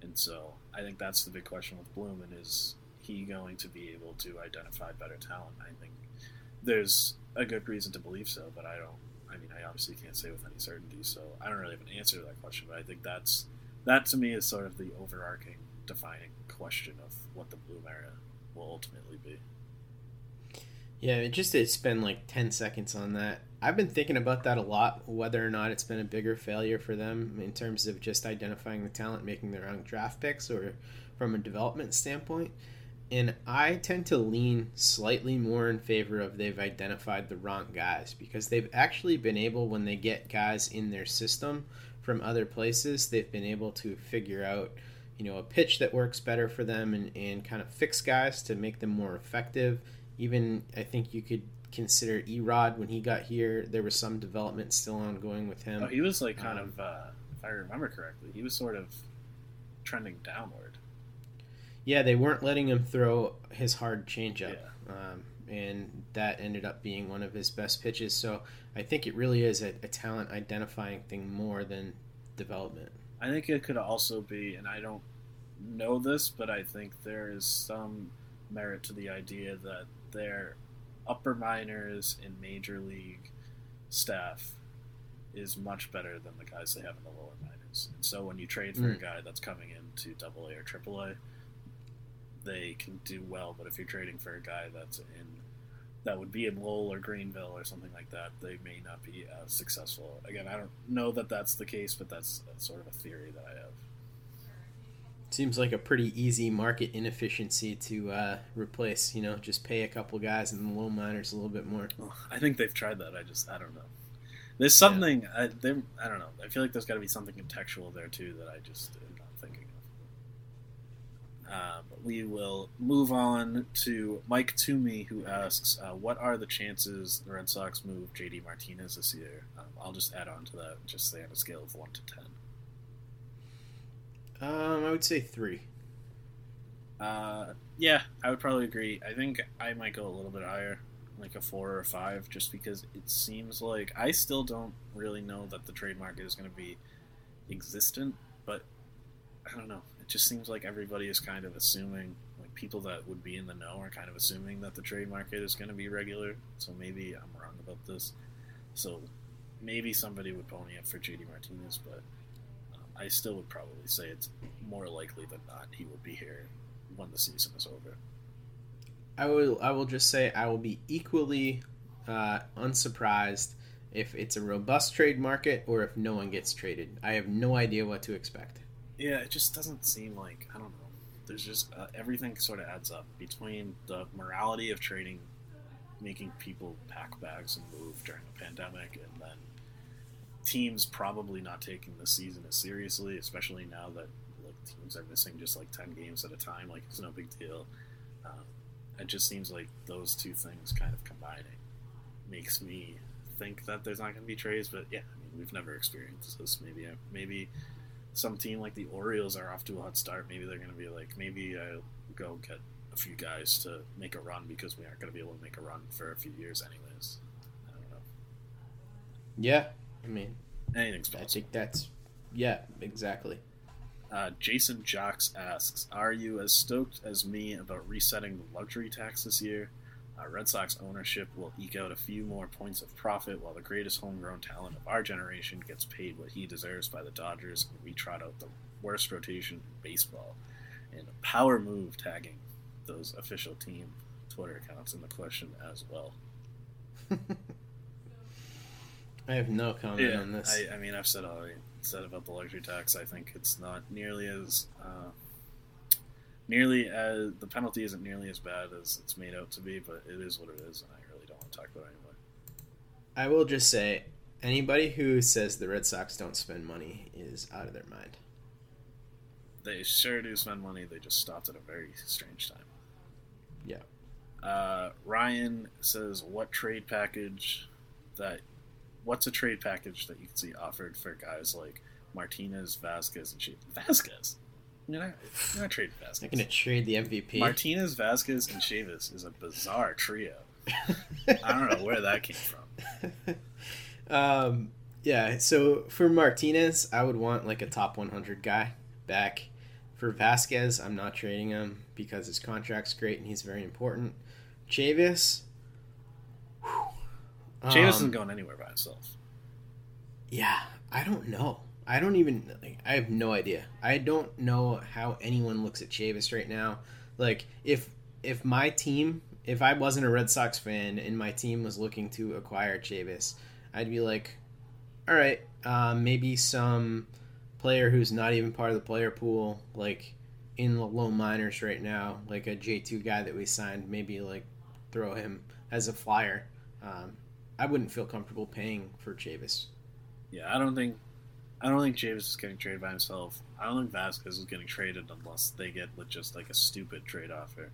And so I think that's the big question with Bloom, and is he going to be able to identify better talent? I think there's a good reason to believe so, but I don't, I mean, I obviously can't say with any certainty, so I don't really have an answer to that question, but I think that's, that to me is sort of the overarching defining question of what the Bloom era will ultimately be. Yeah, it just to spend like ten seconds on that. I've been thinking about that a lot, whether or not it's been a bigger failure for them in terms of just identifying the talent, making their own draft picks, or from a development standpoint. And I tend to lean slightly more in favor of they've identified the wrong guys, because they've actually been able, when they get guys in their system from other places, they've been able to figure out, you know, a pitch that works better for them, and, and kind of fix guys to make them more effective. Even, I think you could consider E-Rod when he got here. There was some development still ongoing with him. Oh, he was like kind um, of, uh, if I remember correctly, he was sort of trending downward. Yeah, they weren't letting him throw his hard changeup, yeah. um, and that ended up being one of his best pitches. So I think it really is a, a talent identifying thing more than development. I think it could also be, and I don't know this, but I think there is some merit to the idea that their upper minors and major league staff is much better than the guys they have in the lower minors. And so when you trade for mm. a guy that's coming into double A or triple A, they can do well. But if you're trading for a guy that's in, that would be in Lowell or Greenville or something like that, they may not be as successful. Again, I don't know that that's the case, but that's, that's sort of a theory that I have. Seems like a pretty easy market inefficiency to uh, replace, you know, just pay a couple guys in the low minors a little bit more. Well, I think they've tried that. I just, I don't know. There's something, yeah. I, they, I don't know. I feel like there's got to be something contextual there too that I just am not thinking of. Uh, but we will move on to Mike Toomey, who asks, uh, what are the chances the Red Sox move J D Martinez this year? Um, I'll just add on to that, just say on a scale of one to ten. Um, I would say three. Uh, yeah, I would probably agree. I think I might go a little bit higher, like a four or a five, just because it seems like I still don't really know that the trade market is going to be existent, but I don't know. It just seems like everybody is kind of assuming, like people that would be in the know are kind of assuming that the trade market is going to be regular, so maybe I'm wrong about this. So maybe somebody would pony up for J D Martinez, but um, I still would probably say it's more likely than not he will be here when the season is over. I will I will just say I will be equally uh, unsurprised if it's a robust trade market or if no one gets traded. I have no idea what to expect. Yeah, it just doesn't seem like, I don't know. There's just, uh, everything sort of adds up between the morality of trading, making people pack bags and move during a pandemic, and then teams probably not taking the season as seriously, especially now that like teams are missing just like ten games at a time. Like, it's no big deal. Um, it just seems like those two things kind of combining makes me think that there's not going to be trades, but yeah, I mean, we've never experienced this. Maybe, maybe some team like the Orioles are off to a hot start. Maybe they're going to be like, maybe I'll go get a few guys to make a run because we aren't going to be able to make a run for a few years anyways. I don't know. Yeah. I mean, anything's possible. I think that's, yeah, exactly. Uh, Jason Jocks asks, are you as stoked as me about resetting the luxury tax this year? Uh, Red Sox ownership will eke out a few more points of profit while the greatest homegrown talent of our generation gets paid what he deserves by the Dodgers, and we trot out the worst rotation in baseball. And a power move tagging those official team Twitter accounts in the question as well. I have no comment yeah, on this. I, I mean, I've said all I said about the luxury tax. I think it's not nearly as uh, nearly as the penalty isn't nearly as bad as it's made out to be, but it is what it is, and I really don't want to talk about it anymore. I will just say, anybody who says the Red Sox don't spend money is out of their mind. They sure do spend money. They just stopped at a very strange time. Yeah. Uh, Ryan says, "What trade package that?" What's a trade package that you can see offered for guys like Martinez, Vasquez, and Shea? Vasquez? You're not, you're not trading Vasquez. You're going to trade the M V P? Martinez, Vasquez, and Chavis is a bizarre trio. I don't know where that came from. Um, yeah, so for Martinez, I would want like a top one hundred guy back. For Vasquez, I'm not trading him because his contract's great and he's very important. Chavis... Chavis isn't um, going anywhere by himself. Yeah, I don't know. I don't even... Like, I have no idea. I don't know how anyone looks at Chavis right now. Like, if if my team... If I wasn't a Red Sox fan and my team was looking to acquire Chavis, I'd be like, all right, uh, maybe some player who's not even part of the player pool, like in the low minors right now, like a J two guy that we signed, maybe like throw him as a flyer. Um I wouldn't feel comfortable paying for Chavis. Yeah, I don't think I don't think Chavis is getting traded by himself. I don't think Vasquez is getting traded unless they get just like a stupid trade offer.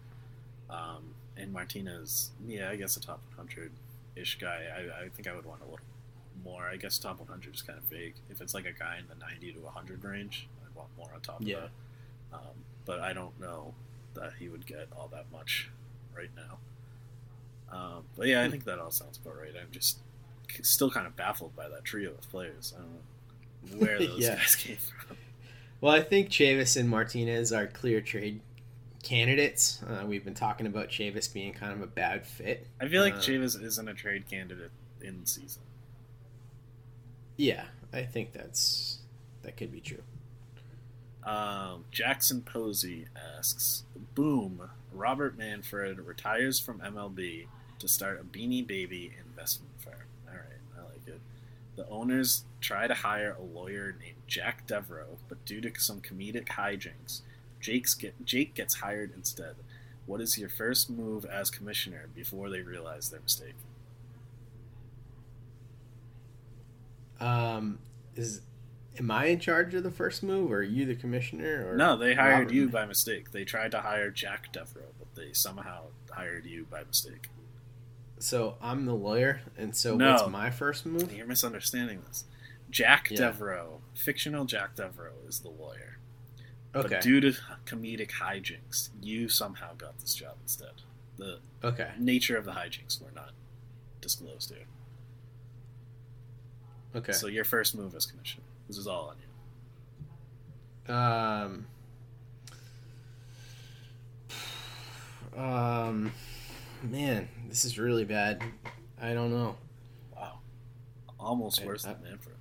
Um, and Martinez, yeah, I guess a top one hundred-ish guy. I, I think I would want a little more. I guess top one hundred is kind of vague. If it's like a guy in the ninety to one hundred range, I'd want more on top of yeah. that. Um, but I don't know that he would get all that much right now. Um, but yeah, I think that all sounds about right. I'm just still kind of baffled by that trio of players. I don't know where those yeah. guys came from. Well, I think Chavis and Martinez are clear trade candidates. Uh, we've been talking about Chavis being kind of a bad fit. I feel like um, Chavis isn't a trade candidate in season. Yeah, I think that's that could be true. Um, Jackson Posey asks, boom, Robert Manfred retires from M L B to start a Beanie Baby investment firm. All right, I like it. The owners try to hire a lawyer named Jack Devereaux, but due to some comedic hijinks, Jake's get, Jake gets hired instead. What is your first move as commissioner before they realize their mistake? Um, is am I in charge of the first move, or are you the commissioner? Or no, they hired Robert you by mistake. They tried to hire Jack Devereaux, but they somehow hired you by mistake. So I'm the lawyer, and so no, what's my first move? You're misunderstanding this. Jack yeah. Devereaux, fictional Jack Devereaux, is the lawyer. Okay. But due to comedic hijinks, you somehow got this job instead. The okay. nature of the hijinks were not disclosed here. Okay. So your first move as commissioner. This is all on you. Um. Um. Man, this is really bad. I don't know. Wow. Almost worse I, I, than Manfred.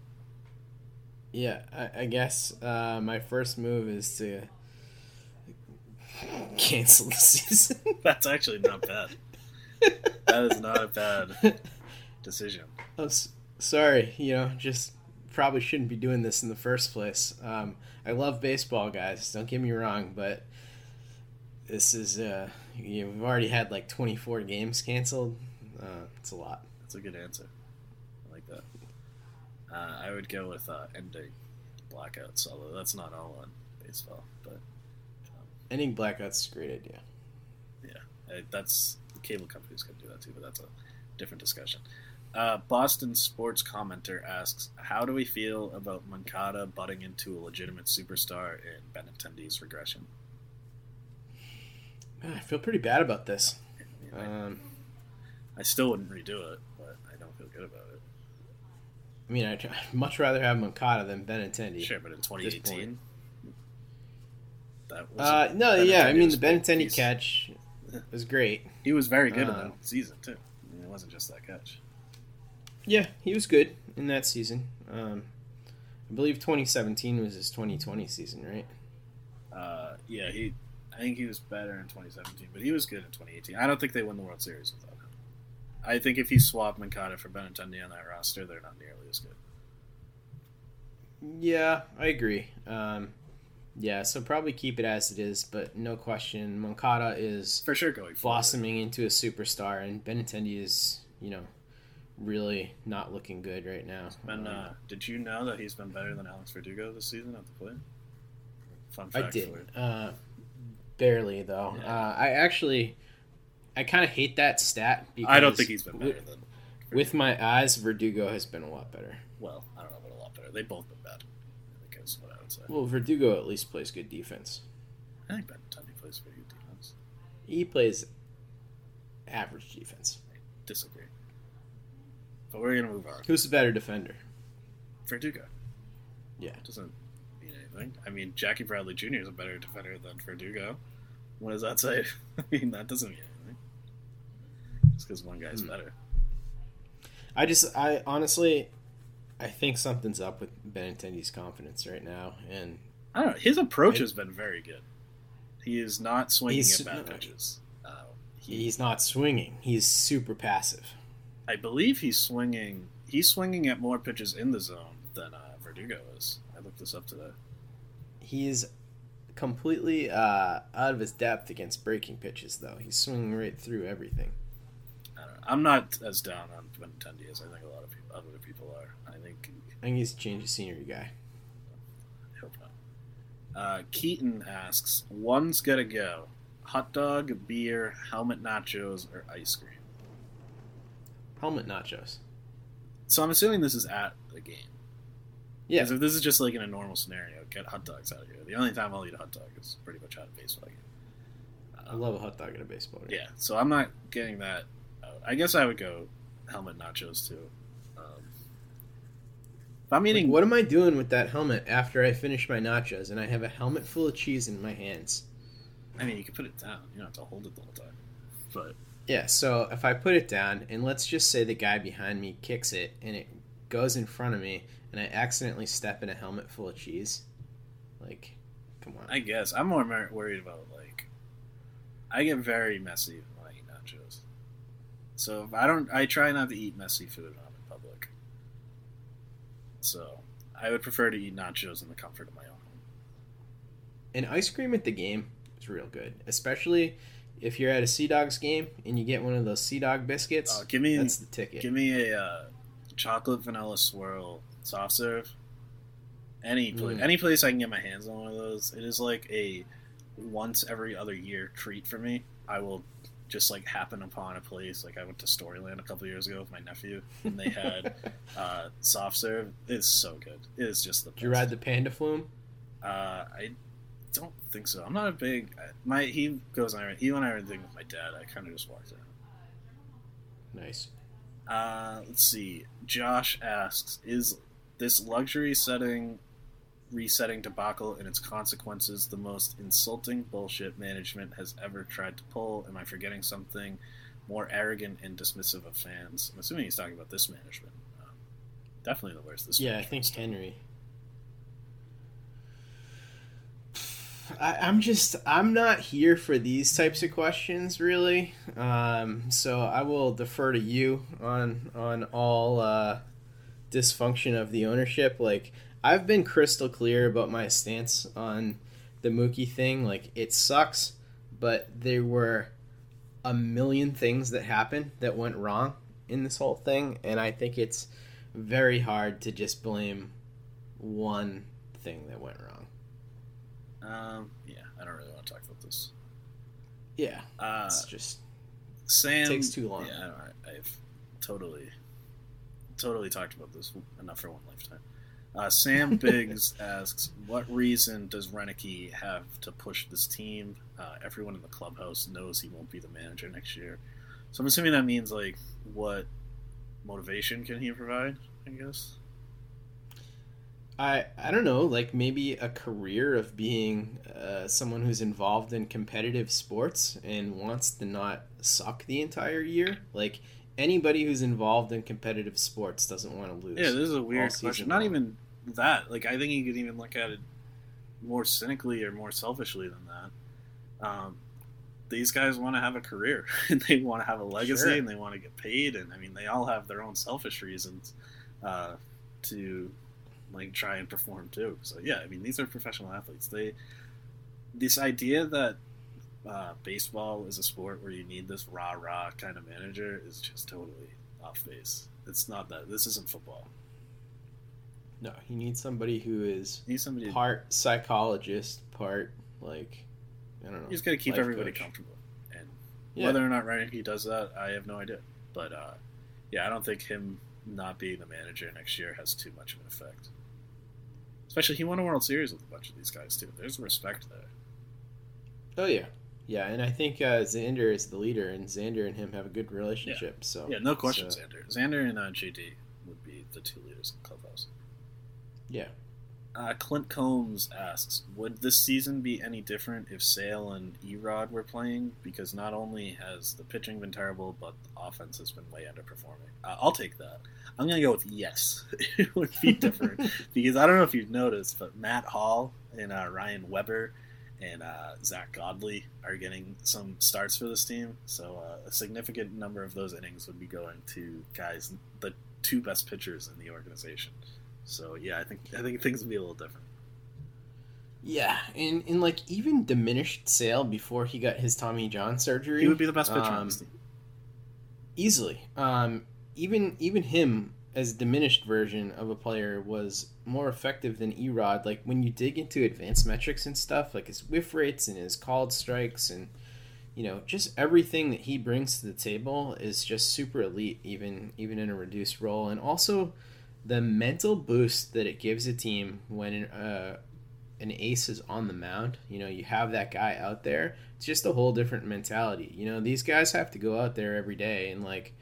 Yeah, I, I guess uh, my first move is to cancel the season. That's actually not bad. That is not a bad decision. I'm s- sorry, you know, just probably shouldn't be doing this in the first place. Um, I love baseball, guys. Don't get me wrong, but this is uh, you know, we've already had like twenty-four games canceled. Uh, it's a lot. That's a good answer. I like that. Uh, I would go with uh, ending blackouts, although that's not all on baseball. But um, ending blackouts is a great idea. Yeah, I, that's the cable companies could do that too, but that's a different discussion. Uh, Boston Sports Commenter asks, "How do we feel about Moncada butting into a legitimate superstar in Benintendi's regression?" I feel pretty bad about this. I, mean, um, I, I still wouldn't redo it, but I don't feel good about it. I mean, I'd much rather have Moncada than Benintendi. Sure, but in twenty eighteen, that was uh, no, Benintendi yeah. I mean, the Benintendi piece. catch was great. He was very good um, in that season too. I mean, it wasn't just that catch. Yeah, he was good in that season. Um, I believe twenty seventeen was his twenty twenty season, right? Uh, yeah, he. I think he was better in twenty seventeen, but he was good in twenty eighteen. I don't think they won the World Series without him. I think if you swap Moncada for Benintendi on that roster, they're not nearly as good. Yeah, I agree. Um, yeah, so probably keep it as it is, but no question, Moncada is for sure going blossoming forward. Into a superstar, and Benintendi is, you know, really not looking good right now. Been, uh, did you know that he's been better than Alex Verdugo this season at the plate? Fun fact. I did. Uh, barely, though. Yeah. Uh, I actually... I kind of hate that stat because I don't think he's been better with, than Verdugo. With my eyes, Verdugo has been a lot better. Well, I don't know about a lot better. They've both been bad. I think is what I would say. Well, Verdugo at least plays good defense. I think Benintendi plays pretty good defense. He plays average defense. I disagree. But we're going to move on. Who's the better defender? Verdugo. Yeah. Doesn't mean anything. I mean, Jackie Bradley Junior is a better defender than Verdugo. What does that say? I mean, that doesn't mean anything. Because one guy's better. I just, I honestly, I think something's up with Benintendi's confidence right now, and I don't know. His approach it, has been very good. He is not swinging at bad pitches. No, uh, he, he's not swinging. He's super passive. I believe he's swinging. He's swinging at more pitches in the zone than uh, Verdugo is. I looked this up today. He is completely uh, out of his depth against breaking pitches, though. He's swinging right through everything. I'm not as down on Benintendi as I think a lot of people, other people are. I think I think he's a change of scenery guy. I hope not. Uh, Keaton asks, one's gotta go. Hot dog, beer, helmet nachos, or ice cream? Helmet nachos. So I'm assuming this is at the game. Yeah. Because if this is just like in a normal scenario, get hot dogs out of here. The only time I'll eat a hot dog is pretty much at a baseball game. Uh, I love a hot dog at a baseball game. Yeah, so I'm not getting that. I guess I would go helmet nachos, too. Um, if I'm eating... Like, what am I doing with that helmet after I finish my nachos and I have a helmet full of cheese in my hands? I mean, you can put it down. You don't have to hold it the whole time. But yeah, so if I put it down, and let's just say the guy behind me kicks it, and it goes in front of me, and I accidentally step in a helmet full of cheese, like, come on. I guess. I'm more worried about, like... I get very messy when I eat nachos. So I don't. I try not to eat messy food when I'm in public. So I would prefer to eat nachos in the comfort of my own home. And ice cream at the game is real good, especially if you're at a Sea Dogs game and you get one of those Sea Dog biscuits. Uh, give me that's the ticket. Give me a uh, chocolate vanilla swirl soft serve. Any place, mm. any place I can get my hands on one of those. It is like a once every other year treat for me. I will. Just like happen upon a place. Like I went to Storyland a couple of years ago with my nephew, and they had uh, soft serve. It's so good. It's just the best. Did you ride the Panda Flume? Uh, I don't think so. I'm not a big my he goes iron. He went iron thing with my dad. I kind of just walked out. Nice. Uh, let's see. Josh asks, is this luxury setting resetting debacle and its consequences the most insulting bullshit management has ever tried to pull? Am I forgetting something more arrogant and dismissive of fans? I'm assuming he's talking about this management. Um, definitely the worst. This yeah, I think Henry. I, I'm just, I'm not here for these types of questions, really. Um, so I will defer to you on on all uh, dysfunction of the ownership. Like, I've been crystal clear about my stance on the Mookie thing. Like, it sucks, but there were a million things that happened that went wrong in this whole thing, and I think it's very hard to just blame one thing that went wrong. Um, yeah, I don't really want to talk about this. Yeah, uh, it's just Sam, it takes too long. Yeah, I don't, I, I've totally, totally talked about this enough for one lifetime. Uh, Sam Biggs asks, what reason does Reneke have to push this team? Uh, everyone in the clubhouse knows he won't be the manager next year. So I'm assuming that means, like, what motivation can he provide, I guess? I I don't know, like maybe a career of being uh, someone who's involved in competitive sports and wants to not suck the entire year. Like, anybody who's involved in competitive sports doesn't want to lose. Yeah, this is a weird question. Not long. Even that. Like, I think you could even look at it more cynically or more selfishly than that. Um, these guys want to have a career and they want to have a legacy, sure, and they want to get paid. And I mean, they all have their own selfish reasons uh, to like try and perform too. So yeah, I mean, these are professional athletes. They this idea that Uh, baseball is a sport where you need this rah-rah kind of manager is just totally off base. It's not that. This isn't football. No, you need somebody who is need somebody part to... psychologist, part, like, I don't know. You just got to keep everybody coach. comfortable. And yeah. whether or not Reineke does that, I have no idea. But, uh, yeah, I don't think him not being the manager next year has too much of an effect. Especially, he won a World Series with a bunch of these guys, too. There's respect there. Oh, yeah. Yeah, and I think uh, Xander is the leader, and Xander and him have a good relationship. Yeah, so yeah, no question, so. Xander. Xander and uh, J D would be the two leaders in the clubhouse. Yeah. Uh, Clint Combs asks, would this season be any different if Sale and E-Rod were playing? Because not only has the pitching been terrible, but the offense has been way underperforming. Uh, I'll take that. I'm going to go with yes. It would be different. Because I don't know if you've noticed, but Matt Hall and uh, Ryan Weber and uh, Zach Godley are getting some starts for this team. So uh, a significant number of those innings would be going to guys, the two best pitchers in the organization. So, yeah, I think I think things would be a little different. Yeah, and, and like, even diminished Sale before he got his Tommy John surgery. He would be the best pitcher um, on this team. Easily. Um, even even him as diminished version of a player was more effective than E-Rod. Like, when you dig into advanced metrics and stuff, like his whiff rates and his called strikes and, you know, just everything that he brings to the table is just super elite, even even in a reduced role. And also the mental boost that it gives a team when uh, an ace is on the mound. You know, you have that guy out there. It's just a whole different mentality. You know, these guys have to go out there every day and, like,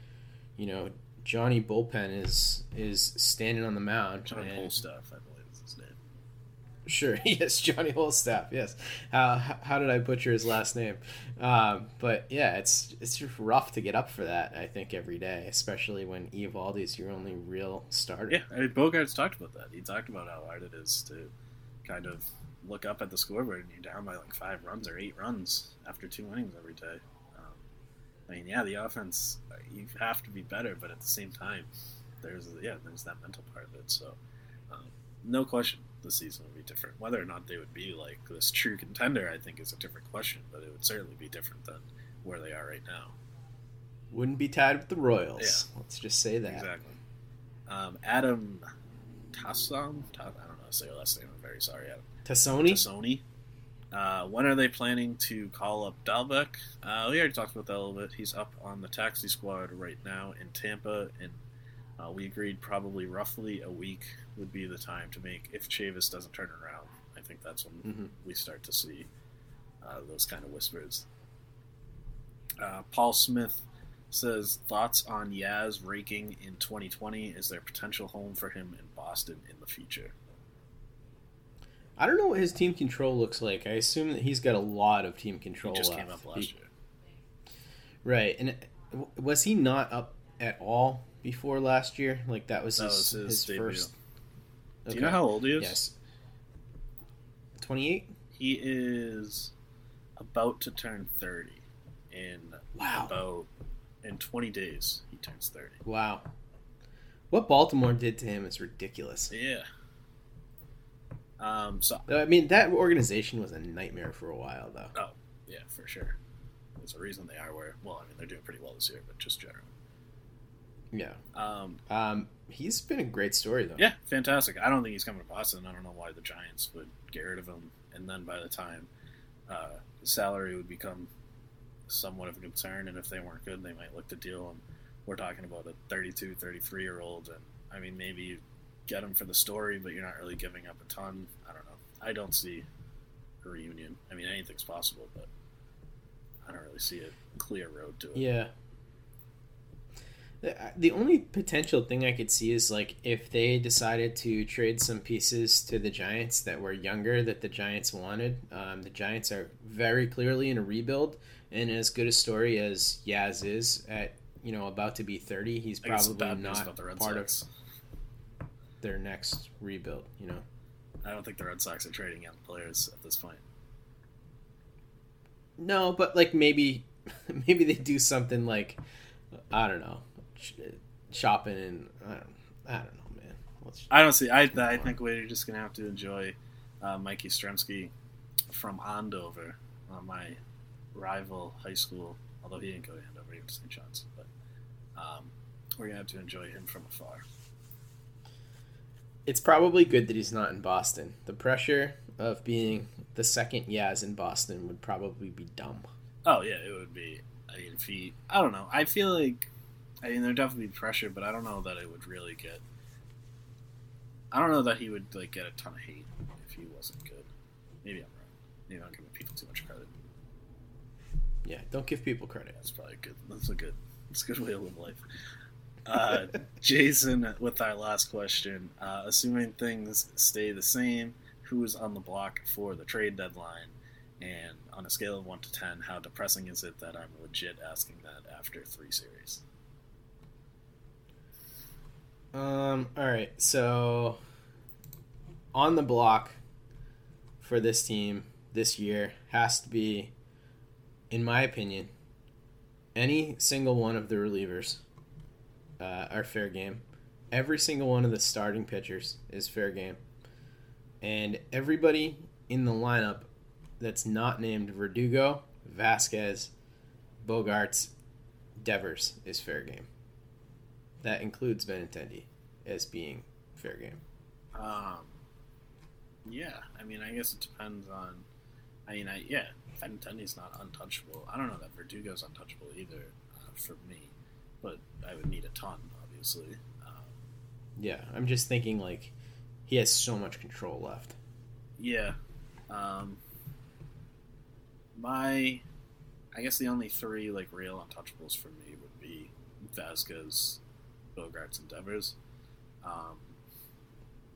you know, Johnny Bullpen is is standing on the mound. John Holstaff, I believe is his name. Sure, yes, Johnny Holstaff, yes. Uh, how, how did I butcher his last name? Uh, but, yeah, it's it's just rough to get up for that, I think, every day, especially when Evaldi is your only real starter. Yeah, I mean, Bogart's talked about that. He talked about how hard it is to kind of look up at the scoreboard and you're down by, like, five runs or eight runs after two innings every day. I mean, yeah, the offense, you have to be better, but at the same time, there's yeah, there's that mental part of it. So, um, no question, the season would be different. Whether or not they would be like this true contender, I think, is a different question, but it would certainly be different than where they are right now. Wouldn't be tied with the Royals. Yeah. Let's just say that. Exactly. Um, Adam Tassam, I don't know how to say your last name. I'm very sorry, Adam. Tassoni? Tassoni. Uh, when are they planning to call up Dalbec? Uh, we already talked about that a little bit. He's up on the taxi squad right now in Tampa, and uh, we agreed probably roughly a week would be the time to make if Chavis doesn't turn around. I think that's when mm-hmm. we start to see uh, those kind of whispers. Uh, Paul Smith says, thoughts on Yaz raking in twenty twenty? Is there potential home for him in Boston in the future? I don't know what his team control looks like. I assume that he's got a lot of team control. He just left. Came up last he, year. Right. And was he not up at all before last year? Like, that was that his, was his, his first. Okay. Do you know how old he is? Yes. twenty-eight? He is about to turn thirty. In wow. about in twenty days, he turns thirty. Wow. What Baltimore did to him is ridiculous. Yeah. Um. So I mean, that organization was a nightmare for a while, though. Oh, yeah, for sure. There's a reason they are where. Well, I mean, they're doing pretty well this year, but just generally. Yeah. Um. Um. He's been a great story, though. Yeah, fantastic. I don't think he's coming to Boston. I don't know why the Giants would get rid of him, and then by the time, uh, his salary would become somewhat of a concern, and if they weren't good, they might look to deal him. We're talking about a thirty-two, thirty-three year old, and I mean, maybe you get him for the story, but you're not really giving up a ton. I don't know. I don't see a reunion. I mean, anything's possible, but I don't really see a clear road to it. Yeah. The, the only potential thing I could see is, like, if they decided to trade some pieces to the Giants that were younger that the Giants wanted. Um, the Giants are very clearly in a rebuild, and as good a story as Yaz is at, you know, about to be thirty, he's probably not part of their next rebuild, you know. I don't think the Red Sox are trading out players at this point. No, but, like, maybe maybe they do something like, I don't know. Shopping and I don't, I don't know, man. Let's, I don't see. I I think we're just gonna have to enjoy uh, Mikey Stremski from Andover, uh, my rival high school. Although he didn't go to Andover, he went to Saint John's. But um, we're gonna have to enjoy him from afar. It's probably good that he's not in Boston. The pressure of being the second Yaz in Boston would probably be dumb. Oh yeah, it would be. I mean, if he, I don't know. I feel like. I mean, there'd definitely be pressure, but I don't know that it would really get. I don't know that he would like get a ton of hate if he wasn't good. Maybe I'm wrong. Maybe I'm giving people too much credit. Yeah, don't give people credit. That's probably good. That's a good. That's a good way to live life. Uh, Jason, with our last question, uh, assuming things stay the same, who is on the block for the trade deadline? And on a scale of one to ten, how depressing is it that I'm legit asking that after three series? Um, all right, so on the block for this team this year has to be, in my opinion, any single one of the relievers uh, are fair game. Every single one of the starting pitchers is fair game. And everybody in the lineup that's not named Verdugo, Vasquez, Bogarts, Devers is fair game. That includes Benintendi as being fair game. Um, yeah, I mean, I guess it depends on. I mean, I, yeah, Benintendi's not untouchable. I don't know that Verdugo's untouchable either uh, for me, but I would need a ton, obviously. Um, yeah, I'm just thinking, like, he has so much control left. Yeah. Um, my. I guess the only three, like, real untouchables for me would be Vasquez, Bogarts, and Devers. Um,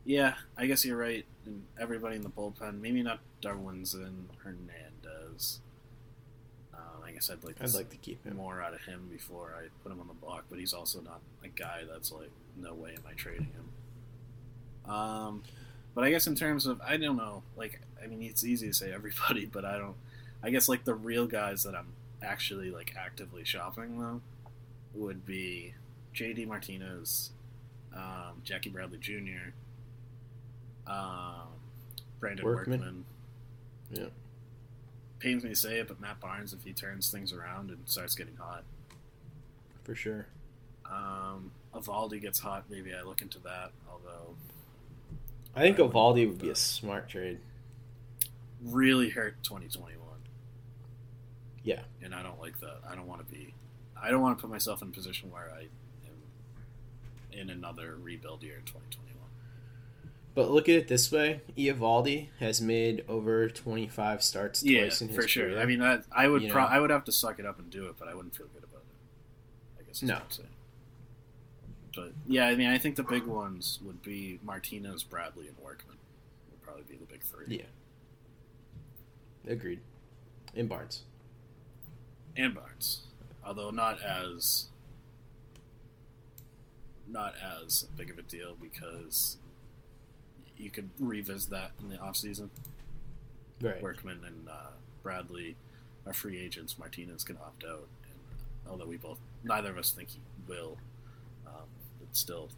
yeah, I guess you're right. And everybody in the bullpen, maybe not Darwinzon Hernandez. Um, I guess I'd like to, I'd like to keep him. More out of him before I put him on the block, but he's also not a guy that's like, no way am I trading him. Um, but I guess in terms of, I don't know, like, I mean, it's easy to say everybody, but I don't, I guess like the real guys that I'm actually like actively shopping though would be J D Martinez, um, Jackie Bradley Junior, um, Brandon Workman. Workman. Yeah. Pains me to say it, but Matt Barnes, if he turns things around and starts getting hot. For sure. Um, Evaldi gets hot, maybe I look into that, although. I think I Evaldi would be a smart trade. Really hurt twenty twenty-one. Yeah. And I don't like that. I don't want to be. I don't want to put myself in a position where I am in another rebuild year in twenty twenty-one. But look at it this way: Evaldi has made over twenty-five starts yeah, twice in his career. Yeah, for sure. Career. I mean, I, I would you know? pro- I would have to suck it up and do it, but I wouldn't feel good about it. I guess no. I'd say. But yeah, I mean, I think the big ones would be Martinez, Bradley, and Workman. Would probably be the big three. Yeah. Agreed. And Barnes. And Barnes, although not as not as big of a deal because. You could revisit that in the offseason. Right. Workman and uh, Bradley are free agents. Martinez can opt out. And, uh, although we both, neither of us think he will, um, it's still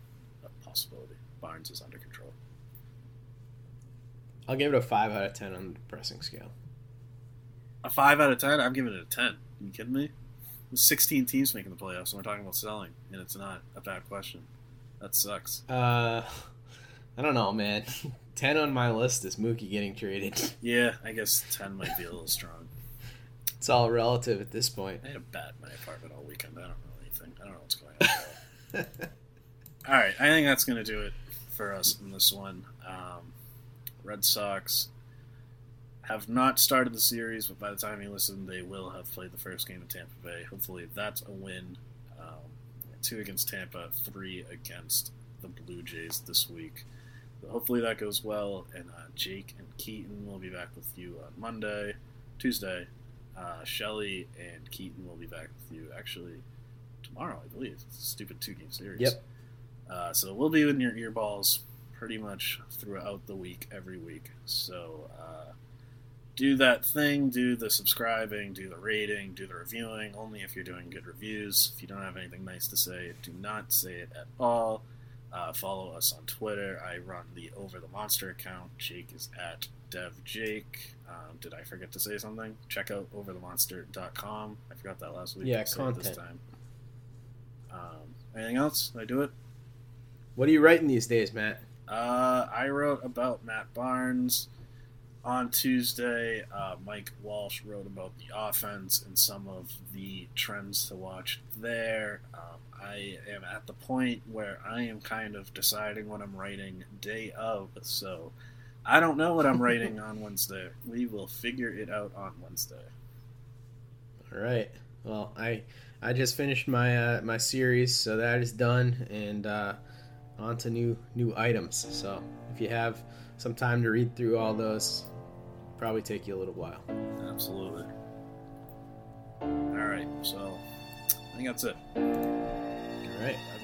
a possibility. Barnes is under control. I'll give it a five out of ten on the pressing scale. A five out of ten? I'm giving it a ten. Are you kidding me? There's sixteen teams making the playoffs, and we're talking about selling, and it's not a bad question. That sucks. Uh... I don't know, man. ten on my list is Mookie getting traded. Yeah, I guess ten might be a little strong. It's all relative at this point. I had a bat in my apartment all weekend. I don't know anything. I don't know what's going on. All right, I think that's going to do it for us in this one. Um, Red Sox have not started the series, but by the time you listen, they will have played the first game in Tampa Bay. Hopefully that's a win. Um, two against Tampa, three against the Blue Jays this week. Hopefully that goes well, and uh, Jake and Keaton will be back with you on Monday, Tuesday. Uh, Shelly and Keaton will be back with you actually tomorrow, I believe. It's a stupid two-game series. Yep. Uh, so we'll be in your earballs pretty much throughout the week, every week. So uh, do that thing, do the subscribing, do the rating, do the reviewing, only if you're doing good reviews. If you don't have anything nice to say, do not say it at all. Uh, follow us on Twitter. I run the Over the Monster account. Jake is at DevJake. Um, did I forget to say something? Check out over the monster dot com. I forgot that last week. Yeah, content. This time. Um, anything else? Did I do it? What are you writing these days, Matt? Uh, I wrote about Matt Barnes on Tuesday. Uh, Mike Walsh wrote about the offense and some of the trends to watch there. Um, I am at the point where I am kind of deciding what I'm writing day of, so I don't know what I'm writing on Wednesday. We will figure it out on Wednesday. All right. Well, I I just finished my uh, my series, so that is done, and uh, on to new new items. So if you have some time to read through all those, it'll probably take you a little while. Absolutely. All right. So I think that's it. All right.